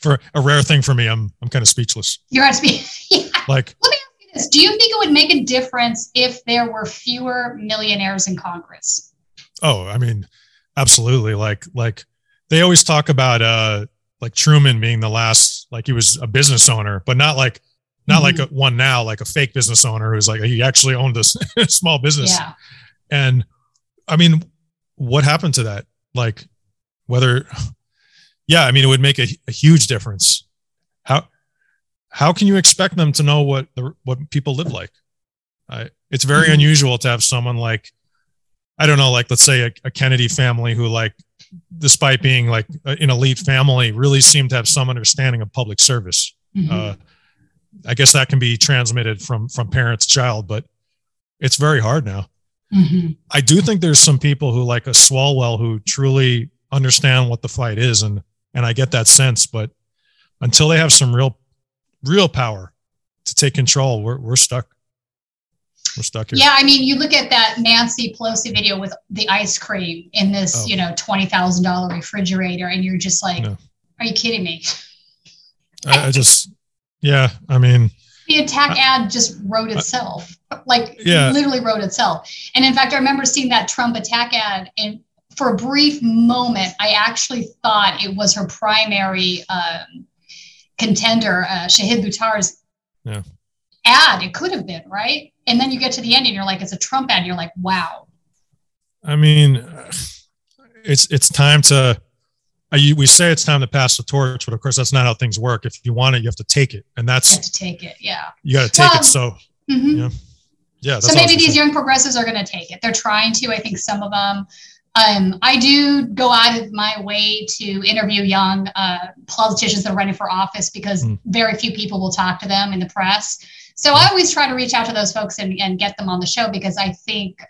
For a rare thing for me, I'm kind of speechless. You're asking, yeah. Like, let me ask you this: do you think it would make a difference if there were fewer millionaires in Congress? Oh, I mean, absolutely. Like they always talk about like Truman being the last, like he was a business owner, but not like a one now, like a fake business owner who's like he actually owned a small business. Yeah. And I mean, what happened to that? Like, whether. Yeah, I mean, it would make a huge difference. How can you expect them to know what people live like? It's very unusual to have someone like, I don't know, like let's say a Kennedy family who, like, despite being like an elite family, really seemed to have some understanding of public service. Mm-hmm. I guess that can be transmitted from parent to child, but it's very hard now. Mm-hmm. I do think there's some people who, like a Swalwell, who truly understand what the fight is, and I get that sense, but until they have some real power to take control, we're stuck here. Yeah, I mean, you look at that Nancy Pelosi video with the ice cream in this $20,000 refrigerator, and you're just like, no. Are you kidding me? I just, yeah, I mean, the attack ad just wrote itself, literally wrote itself. And in fact, I remember seeing that Trump attack ad, and for a brief moment, I actually thought it was her primary contender, Shahid Buttar's ad. It could have been, right? And then you get to the end and you're like, it's a Trump ad. And you're like, wow. I mean, it's time to, we say it's time to pass the torch, but of course that's not how things work. If you want it, you have to take it. And that's, you have to take it. Yeah. You got to take it. So, mm-hmm. Yeah. That's so maybe these young progressives are going to take it. They're trying to, I think some of them. I do go out of my way to interview young politicians that are running for office because very few people will talk to them in the press. So I always try to reach out to those folks and get them on the show because I think,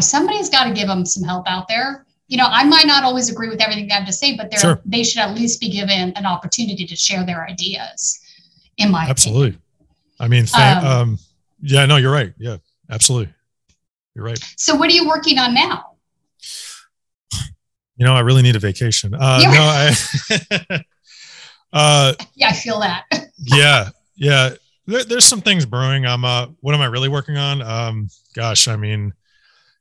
somebody's got to give them some help out there. You know, I might not always agree with everything they have to say, but they should at least be given an opportunity to share their ideas, in my opinion. Absolutely. I mean, yeah, no, you're right. Yeah, absolutely. You're right. So what are you working on now? You know, I really need a vacation. I feel that. Yeah. There's some things brewing. What am I really working on? Gosh, I mean,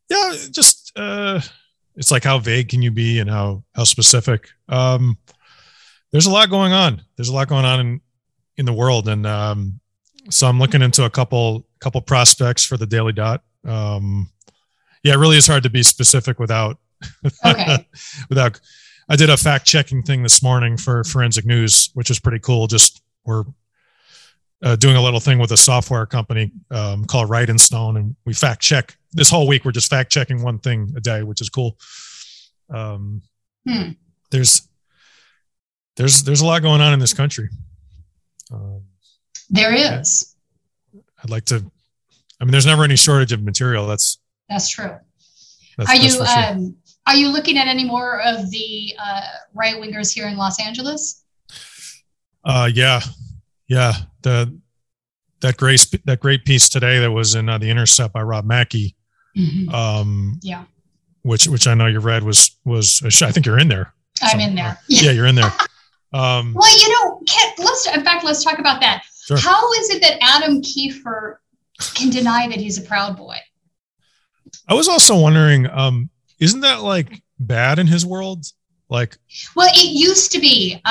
yeah, just, it's like, how vague can you be and how specific? There's a lot going on. There's a lot going on in the world. And, so I'm looking into a couple prospects for the Daily Dot. Yeah, it really is hard to be specific without, okay. I did a fact checking thing this morning for Forensic News, which was pretty cool. Just we're doing a little thing with a software company called Right in Stone, and we fact check this whole week. We're just fact checking one thing a day, which is cool. There's a lot going on in this country. There is. I'd like to. I mean, there's never any shortage of material. That's true. Are you looking at any more of the right wingers here in Los Angeles? Yeah. That great piece today that was in The Intercept by Rob Mackey. Mm-hmm. Which I know you read was I think you're in there. I'm in there. Yeah, you're in there. Well, you know, let's talk about that. Sure. How is it that Adam Kiefer can deny that he's a Proud Boy? I was also wondering, isn't that like bad in his world? Like, well, it used to be.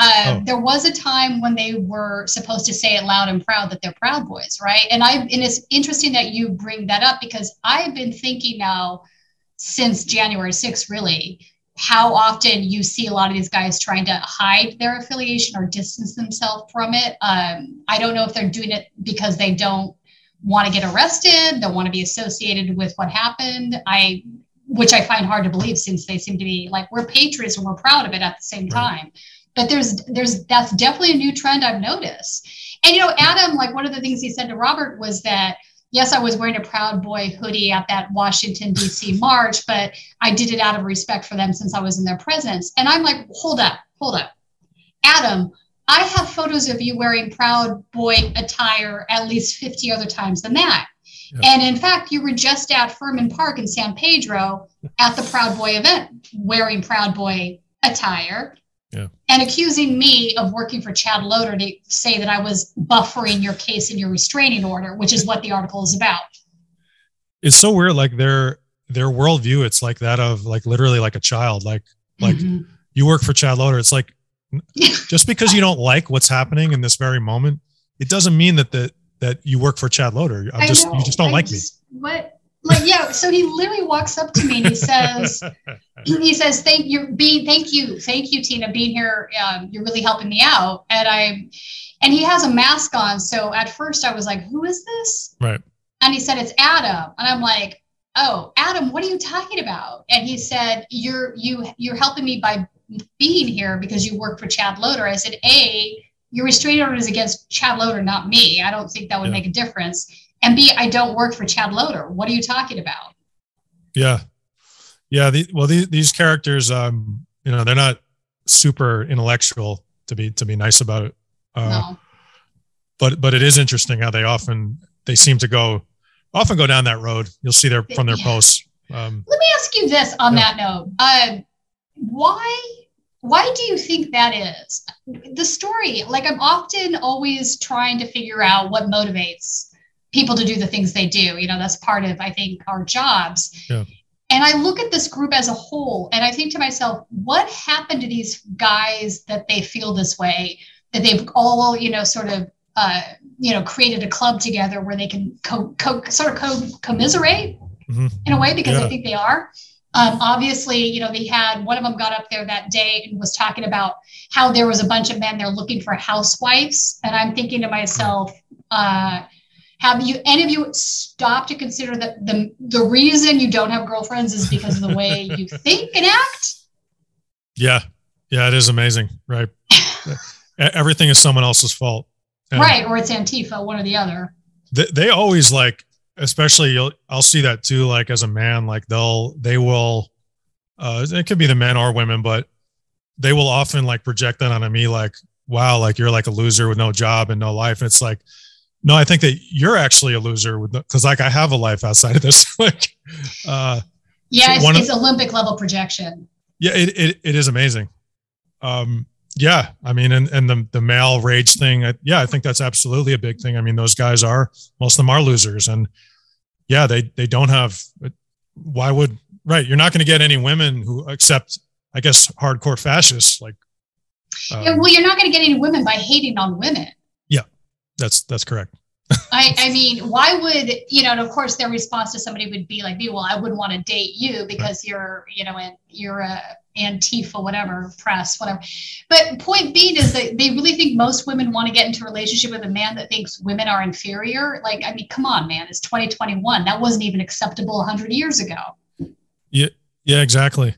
There was a time when they were supposed to say it loud and proud that they're Proud Boys, right? And it's interesting that you bring that up, because I've been thinking now since January 6th, really, how often you see a lot of these guys trying to hide their affiliation or distance themselves from it. I don't know if they're doing it because they don't want to get arrested, don't want to be associated with what happened. Which I find hard to believe, since they seem to be like, we're patriots and we're proud of it at the same time. Right. But that's definitely a new trend I've noticed. And, you know, Adam, like, one of the things he said to Robert was that, yes, I was wearing a Proud Boy hoodie at that Washington, D.C. march, but I did it out of respect for them since I was in their presence. And I'm like, hold up. Adam, I have photos of you wearing Proud Boy attire at least 50 other times than that. Yep. And in fact, you were just at Furman Park in San Pedro at the Proud Boy event wearing Proud Boy attire, and accusing me of working for Chad Loder to say that I was buffering your case in your restraining order, which is what the article is about. It's so weird. Like, their worldview, it's like that of, like, literally like a child, like you work for Chad Loder. It's like, just because you don't like what's happening in this very moment, it doesn't mean that you work for Chad Loder. You just don't like me. What? Like, yeah. So he literally walks up to me and he says, thank you, Tina, being here. You're really helping me out. And he has a mask on. So at first I was like, who is this? Right. And he said, it's Adam. And I'm like, oh, Adam, what are you talking about? And he said, you're helping me by being here because you work for Chad Loder. I said, your restraining order is against Chad Loder, not me. I don't think that would make a difference. And B, I don't work for Chad Loder. What are you talking about? Yeah. Yeah. These characters, you know, they're not super intellectual to be nice about it. No. But it is interesting how they seem to often go down that road. You'll see from their posts. Let me ask you this on that note. Why do you think that is? The story, like, I'm often always trying to figure out what motivates people to do the things they do. You know, that's part of, I think, our jobs. Yeah. And I look at this group as a whole, and I think to myself, what happened to these guys that they feel this way, that they've all, you know, sort of, you know, created a club together where they can commiserate in a way, because I think they are. Obviously, you know, they had, one of them got up there that day and was talking about how there was a bunch of men there looking for housewives. And I'm thinking to myself, have any of you stopped to consider that the reason you don't have girlfriends is because of the way you think and act? Yeah. Yeah. It is amazing. Right. Everything is someone else's fault. And right. Or it's Antifa, one or the other. They always, like, especially I'll see that too. Like, as a man, like, they will, it could be the men or women, but they will often, like, project that onto me. Like, wow, like, you're like a loser with no job and no life. And it's like, no, I think that you're actually a loser because like, I have a life outside of this. Like, so it's Olympic level projection. Yeah. It is amazing. Yeah. I mean, and the male rage thing. I think that's absolutely a big thing. I mean, those guys most of them are losers, and yeah, they don't have, you're not going to get any women who accept, I guess, hardcore fascists. Like, you're not going to get any women by hating on women. Yeah, that's correct. I mean, why would, you know, and of course their response to somebody would be like, well, I wouldn't want to date you because you're, you know, and you're a Antifa, whatever, press, whatever. But point being is that they really think most women want to get into a relationship with a man that thinks women are inferior. Like, I mean, come on, man, it's 2021. That wasn't even acceptable 100 years ago. Yeah. Yeah, exactly.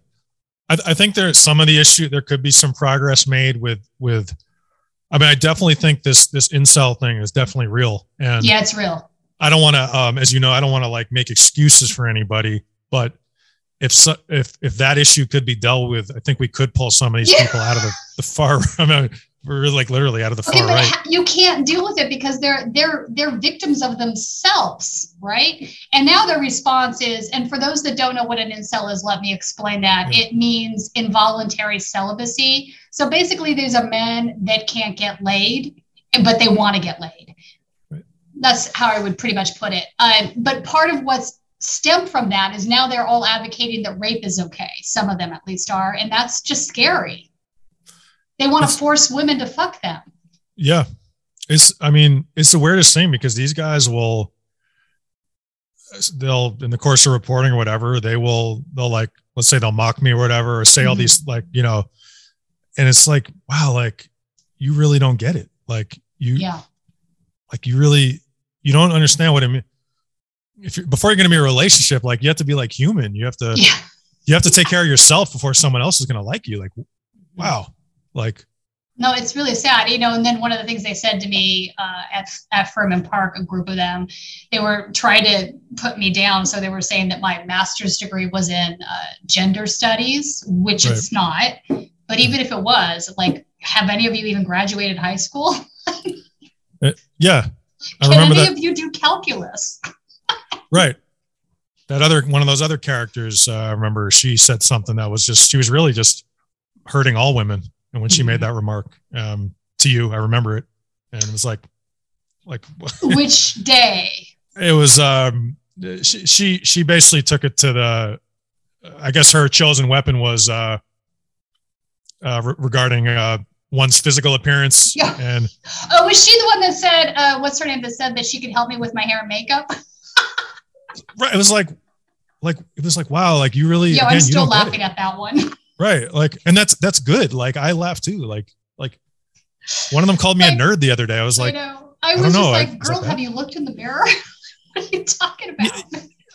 I think there's some of the issue. There could be some progress made with, I mean, I definitely think this incel thing is definitely real. And yeah, it's real. I don't want to, as you know, I don't want to, like, make excuses for anybody, but if that issue could be dealt with, I think we could pull some of these people out of the far. I mean, we're, like, literally out of the far right. You can't deal with it because they're victims of themselves, right? And now their response is, and for those that don't know what an incel is, let me explain that. Yeah. It means involuntary celibacy. So basically, these are men that can't get laid, but they want to get laid. Right. That's how I would pretty much put it. But part of what's stemmed from that is now they're all advocating that rape is okay. Some of them at least are. And that's just scary. They want to force women to fuck them. Yeah. It's the weirdest thing, because these guys will, they'll, in the course of reporting or whatever, they'll like, let's say they'll mock me or whatever, or say all these, like, you know, and it's like, wow, like you really don't get it. Like you, like you really, you don't understand what it means. If you're, before you're going to be in a relationship, like you have to be like human, you have to take care of yourself before someone else is going to like you. Like, wow. Like, no, it's really sad, you know. And then one of the things they said to me at Furman Park, a group of them, they were trying to put me down. So they were saying that my master's degree was in gender studies, which it's not. But even if it was, like, have any of you even graduated high school? Yeah. Can any of you do calculus? Right. That other one of those other characters, I remember she said something that was just, she was really just hurting all women. And when she made that remark to you, I remember it. And it was like which day? It was, she basically took it to the, I guess her chosen weapon was regarding one's physical appearance. Yeah. And oh, was she the one that said, what's her name, that said that she could help me with my hair and makeup? Right. It was like, wow. Like you really, yeah, I'm still laughing at that one. Right. Like, and that's good. Like I laugh too. Like one of them called me a nerd the other day. I was like, I don't know. Girl, have you looked in the mirror? What are you talking about?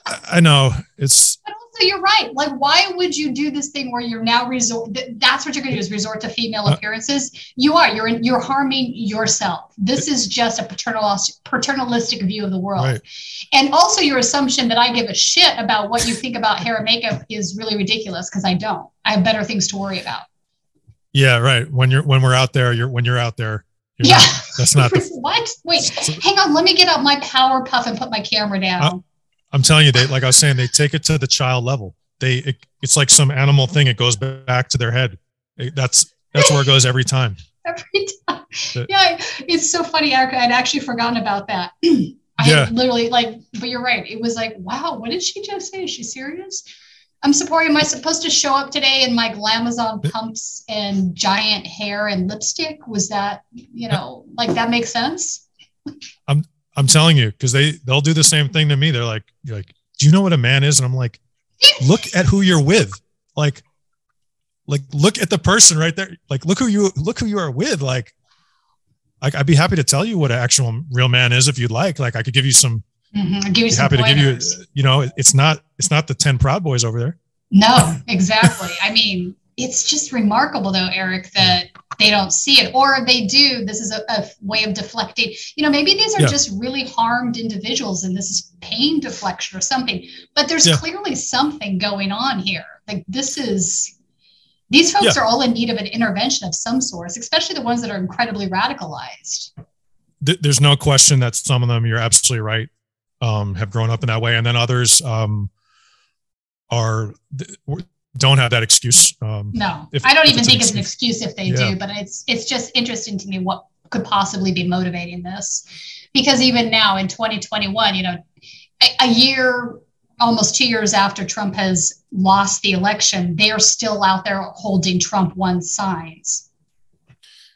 I know it's, but also you're right. Like, why would you do this thing where you're now that's what you're going to do, is resort to female appearances. You're harming yourself. This is just a paternalistic view of the world. Right. And also your assumption that I give a shit about what you think about hair and makeup is really ridiculous, because I don't. I have better things to worry about. Yeah, right. When you're out there. What? Wait, hang on. Let me get out my power puff and put my camera down. I'm telling you, like I was saying, they take it to the child level. It's like some animal thing. It goes back to their head. That's where it goes every time. Every time. Yeah, it's so funny, Erica. I'd actually forgotten about that. But you're right. It was like, wow, what did she just say? Is she serious? I'm sorry. Am I supposed to show up today in my Glamazon pumps and giant hair and lipstick? Was that, you know, like that makes sense? I'm telling you, because they'll do the same thing to me. They're like, do you know what a man is? And I'm like, look at who you're with. Like look at the person right there. Like look who you are with. Like I'd be happy to tell you what an actual real man is if you'd like. Like I could give you some. Mm-hmm. I'd be happy pointers to give you. You know, it's not the 10 Proud Boys over there. No, exactly. I mean, it's just remarkable though, Eric, that they don't see it, or if they do, this is a way of deflecting. You know, maybe these are just really harmed individuals and this is pain deflection or something, but there's clearly something going on here. Like these folks are all in need of an intervention of some sort, especially the ones that are incredibly radicalized. There's no question that some of them, you're absolutely right, have grown up in that way. And then others don't have that excuse. No, I don't even think it's an excuse if they do, but it's just interesting to me what could possibly be motivating this, because even now in 2021, you know, a year, almost 2 years after Trump has lost the election, they are still out there holding Trump won signs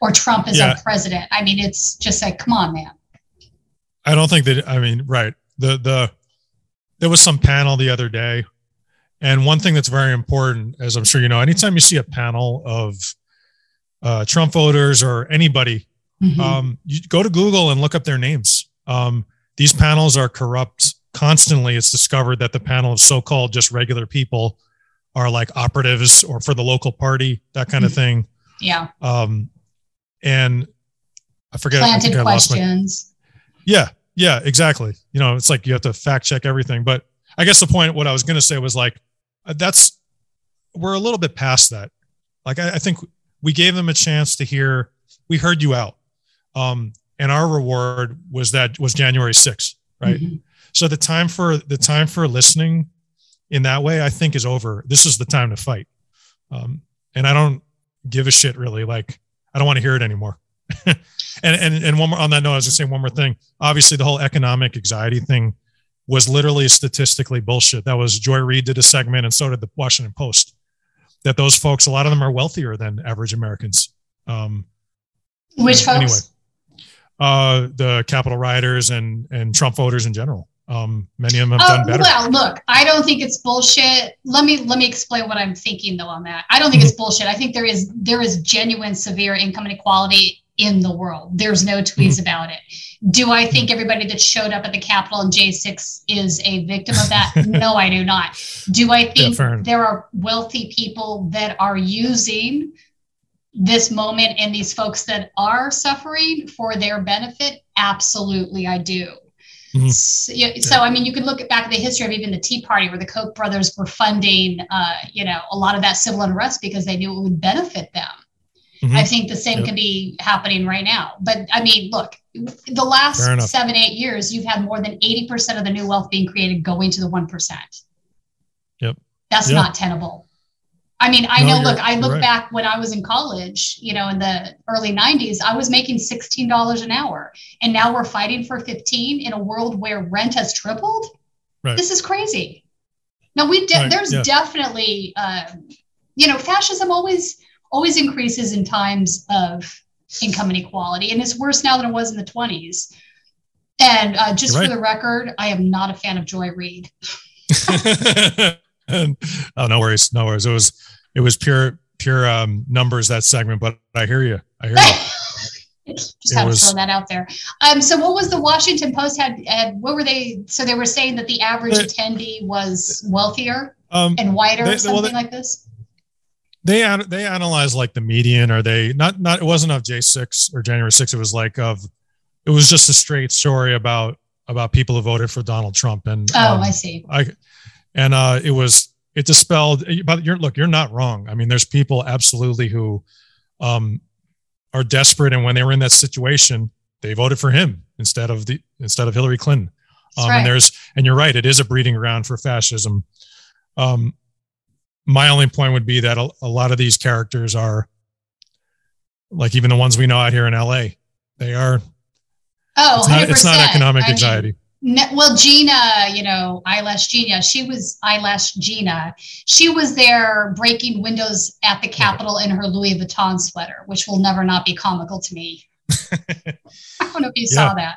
or Trump is our president. I mean, it's just like, come on, man. I don't think that, I mean, right. There was some panel the other day. And one thing that's very important, as I'm sure you know, anytime you see a panel of Trump voters or anybody, you go to Google and look up their names. These panels are corrupt constantly. It's discovered that the panel of so-called just regular people are like operatives or for the local party, that kind of thing. Yeah. And I forget. Planted questions. Yeah, exactly. You know, it's like you have to fact check everything, but I guess the point, what I was going to say was like, we're a little bit past that. Like, I think we gave them a chance to hear, we heard you out. And our reward was January 6th. Right. Mm-hmm. So the time for listening in that way, I think is over. This is the time to fight. And I don't give a shit really. Like, I don't want to hear it anymore. and one more on that note, I was gonna say one more thing. Obviously the whole economic anxiety thing was literally statistically bullshit. That was Joy Reid did a segment, and so did the Washington Post, that those folks, a lot of them are wealthier than average Americans. Which folks? Anyway, the Capitol rioters and Trump voters in general. Many of them have done better. Well, look, I don't think it's bullshit. Let me explain what I'm thinking though on that. I don't think it's bullshit. I think there is genuine severe income inequality in the world. There's no tweeze about it. Do I think everybody that showed up at the Capitol in J6 is a victim of that? No, I do not. Do I think there are wealthy people that are using this moment and these folks that are suffering for their benefit? Absolutely, I do. Mm-hmm. So, I mean, you can look back at the history of even the Tea Party, where the Koch brothers were funding, a lot of that civil unrest because they knew it would benefit them. Mm-hmm. I think the same could be happening right now. But I mean, look, the last 7-8 years, you've had more than 80% of the new wealth being created going to the 1%. Yep. That's not tenable. I mean, I look back when I was in college, in the early 90s, I was making $16 an hour. And now we're fighting for $15 in a world where rent has tripled. Right. This is crazy. Now, there's definitely, fascism always increases in times of income inequality. And it's worse now than it was in the 20s. And for the record, I am not a fan of Joy Reid. Oh, no worries. It was pure numbers, that segment, but I hear you. Just have to throw that out there. So what was the Washington Post had, what were they? So they were saying that the average attendee was wealthier and whiter or something like this? They analyzed like the median, or they not, it wasn't of J6 or January 6th. It was it was just a straight story about people who voted for Donald Trump. And I see. And it dispelled, but you're not wrong. I mean, there's people absolutely who are desperate. And when they were in that situation, they voted for him instead of Hillary Clinton. Right. And you're right. It is a breeding ground for fascism. My only point would be that a lot of these characters are like, even the ones we know out here in LA, they are. Oh, it's not economic anxiety. Well, Gina, eyelash Gina. She was there breaking windows at the Capitol in her Louis Vuitton sweater, which will never not be comical to me. I don't know if you saw that.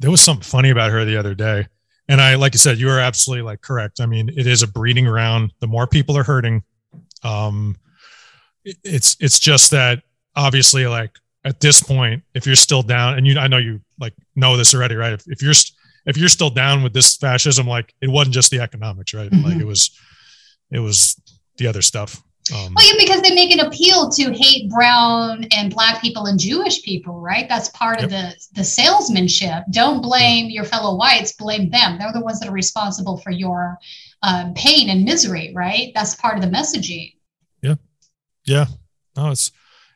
There was something funny about her the other day. And I, like you said, you are absolutely like correct. I mean, it is a breeding ground. The more people are hurting, it's just that obviously, like, at this point, if you're still down, and I know you like know this already, right? If you're still down with this fascism, like, it wasn't just the economics, right? Mm-hmm. Like it was the other stuff. Because they make an appeal to hate brown and black people and Jewish people, right? That's part of the salesmanship. Don't blame your fellow whites, blame them. They're the ones that are responsible for your pain and misery, right? That's part of the messaging. Yeah, yeah. No,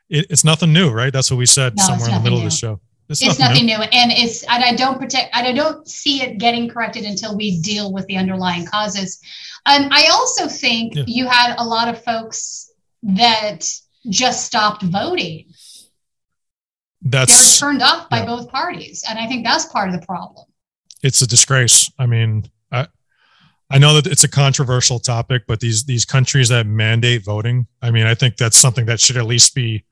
it's nothing new, right? That's what we said somewhere in the middle of the show. It's nothing new. And I don't see it getting corrected until we deal with the underlying causes. I also think you had a lot of folks that just stopped voting. They're turned off by both parties. And I think that's part of the problem. It's a disgrace. I mean, I know that it's a controversial topic, but these countries that mandate voting, I mean, I think that's something that should at least be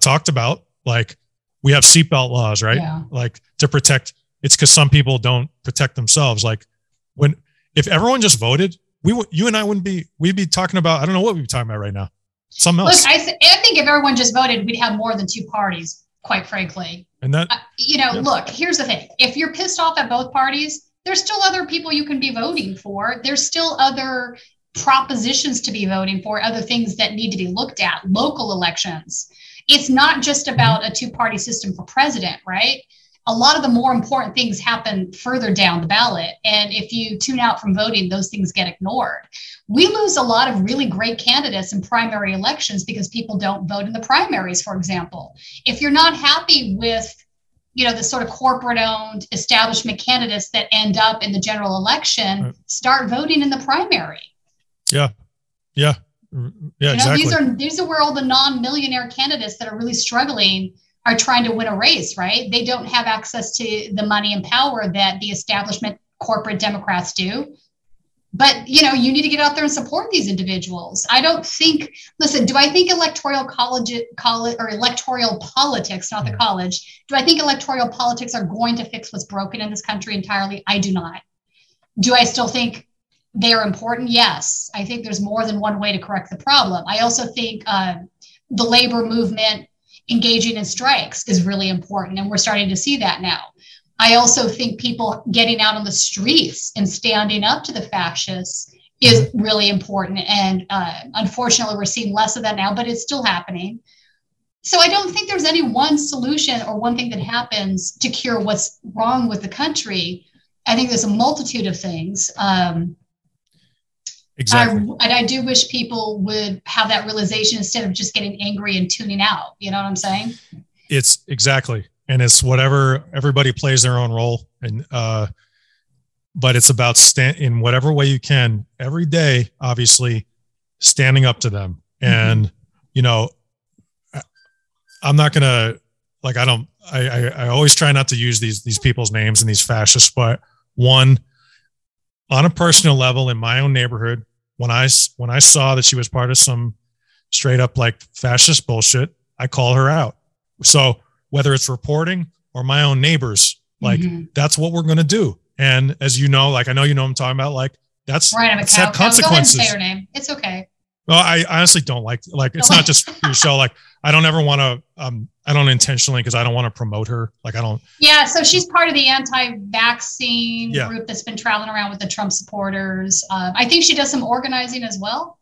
talked about. Like, we have seatbelt laws, right? Yeah. Like, to protect, it's because some people don't protect themselves. Like, if everyone just voted, you and I wouldn't be, we'd be talking about, I don't know what we'd be talking about right now. Something else. Look, I think if everyone just voted, we'd have more than two parties, quite frankly. And that, look, here's the thing. If you're pissed off at both parties, there's still other people you can be voting for. There's still other propositions to be voting for, other things that need to be looked at, local elections. It's not just about a two-party system for president, right? A lot of the more important things happen further down the ballot. And if you tune out from voting, those things get ignored. We lose a lot of really great candidates in primary elections because people don't vote in the primaries, for example. If you're not happy with, the sort of corporate-owned establishment candidates that end up in the general election, start voting in the primary. Yeah, yeah. Yeah, exactly. These are where all the non-millionaire candidates that are really struggling are trying to win a race, right? They don't have access to the money and power that the establishment corporate Democrats do. But, you know, you need to get out there and support these individuals. I don't think, listen, do I think electoral college or electoral politics, not the college, do I think electoral politics are going to fix what's broken in this country entirely? I do not. Do I still think they are important? Yes. I think there's more than one way to correct the problem. I also think the labor movement engaging in strikes is really important. And we're starting to see that now. I also think people getting out on the streets and standing up to the fascists is really important. And unfortunately, we're seeing less of that now, but it's still happening. So I don't think there's any one solution or one thing that happens to cure what's wrong with the country. I think there's a multitude of things. Exactly. And I do wish people would have that realization instead of just getting angry and tuning out. You know what I'm saying? It's exactly. And it's whatever, everybody plays their own role. And, but it's about in whatever way you can every day, obviously standing up to them. And, you know, I'm not going to, like, I always try not to use these people's names and these fascists, but one on a personal level in my own neighborhood, when I saw that she was part of some straight up like fascist bullshit, I call her out. So whether it's reporting or my own neighbors, like that's what we're going to do. And as you know, like, I know, you know, what I'm talking about, like that's right. I'm a cow. Consequences. Go ahead and say her name. It's okay. Well, I honestly don't like, it's not just your show. Like I don't ever want to, I don't intentionally, cause I don't want to promote her. Like I don't. Yeah. So she's part of the anti-vaccine group that's been traveling around with the Trump supporters. I think she does some organizing as well.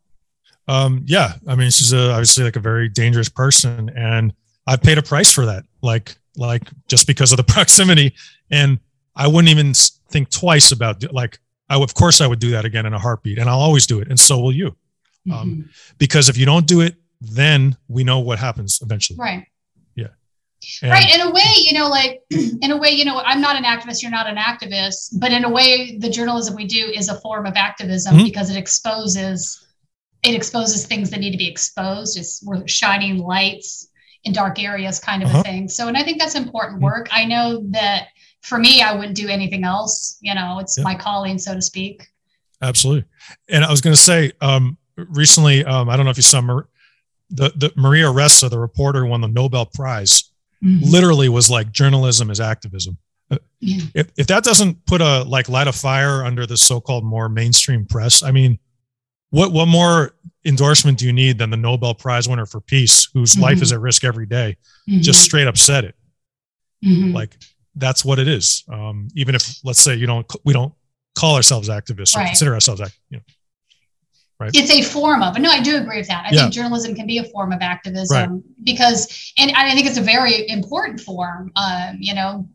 Yeah. I mean, she's obviously like a very dangerous person, and I paid a price for that, like just because of the proximity. And I wouldn't even think twice about of course I would do that again in a heartbeat, and I'll always do it. And so will you. Because if you don't do it, then we know what happens eventually. Right. Yeah. In a way, I'm not an activist. You're not an activist, but in a way the journalism we do is a form of activism because it exposes things that need to be exposed. We're shining lights in dark areas kind of a thing. So, and I think that's important work. I know that for me, I wouldn't do anything else. You know, it's my calling, so to speak. Absolutely. And I was going to say recently, I don't know if you saw the Maria Ressa, the reporter, won the Nobel Prize, literally was like, journalism is activism. Yeah. If that doesn't put a light a fire under the so-called more mainstream press, I mean, what more endorsement do you need than the Nobel Prize winner for peace, whose life is at risk every day? Just straight up said it. Like that's what it is. Even if, let's say, we don't call ourselves activists or consider ourselves activists. Right. It's a form of, no, I do agree with that. I think journalism can be a form of activism because, and I think it's a very important form,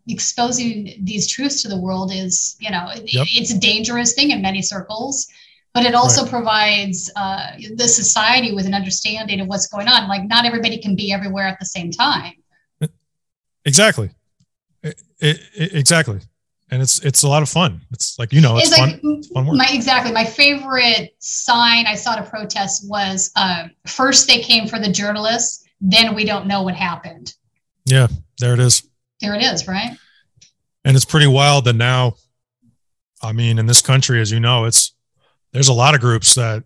exposing these truths to the world is, it's a dangerous thing in many circles. But it also provides the society with an understanding of what's going on. Like not everybody can be everywhere at the same time. Exactly. Exactly. And it's a lot of fun. It's like, it's like, fun. It's fun work. My favorite sign I saw at a protest was first they came for the journalists, then we don't know what happened. Yeah, there it is. There it is, right? And it's pretty wild that now, I mean, in this country, as you know, there's a lot of groups that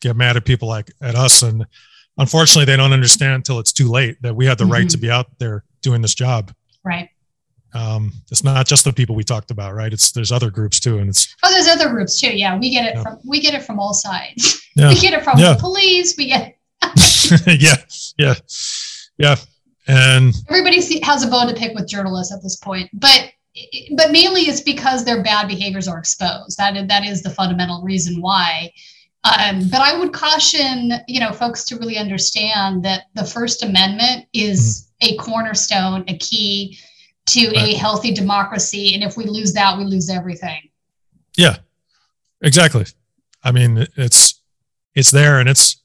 get mad at people like at us. And unfortunately they don't understand until it's too late that we have the right to be out there doing this job. Right. It's not just the people we talked about, right? There's other groups too. And there's other groups too. Yeah. We get it from all sides. Yeah. We get it from the police. We get it. Yeah. And everybody has a bone to pick with journalists at this point, but mainly it's because their bad behaviors are exposed. That is the fundamental reason why. But I would caution, folks to really understand that the First Amendment is a cornerstone, a key to a healthy democracy. And if we lose that, we lose everything. Yeah, exactly. I mean, it's there and it's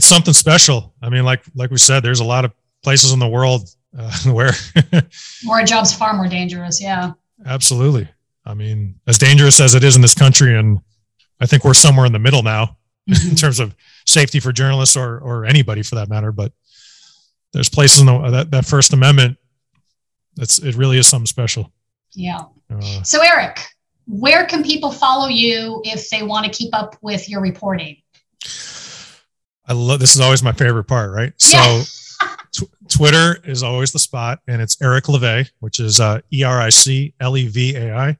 something special. I mean, like we said, there's a lot of places in the world where more jobs far more dangerous. Yeah, absolutely. I mean, as dangerous as it is in this country, and I think we're somewhere in the middle now in terms of safety for journalists or anybody for that matter. But there's places in that First Amendment. It really is something special. Yeah. So Eric, Where can people follow you if they want to keep up with your reporting? I love, this is always my favorite part, right? Yeah. So Twitter is always the spot, and it's Eric LeVay, which is EricLeVai.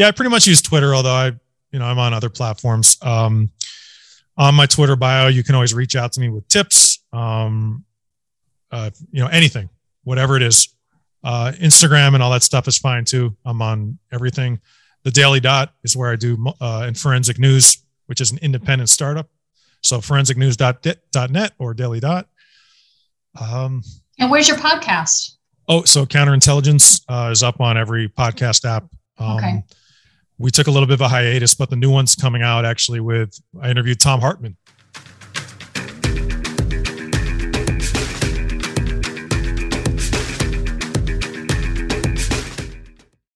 Yeah, I pretty much use Twitter, although I'm on other platforms. On my Twitter bio, you can always reach out to me with tips, anything, whatever it is. Instagram and all that stuff is fine too. I'm on everything. The Daily Dot is where I do, and Forensic News, which is an independent startup. So forensicnews.net or Daily Dot. And where's your podcast? Oh, so Counterintelligence is up on every podcast app. Okay. We took a little bit of a hiatus, but the new one's coming out actually I interviewed Tom Hartman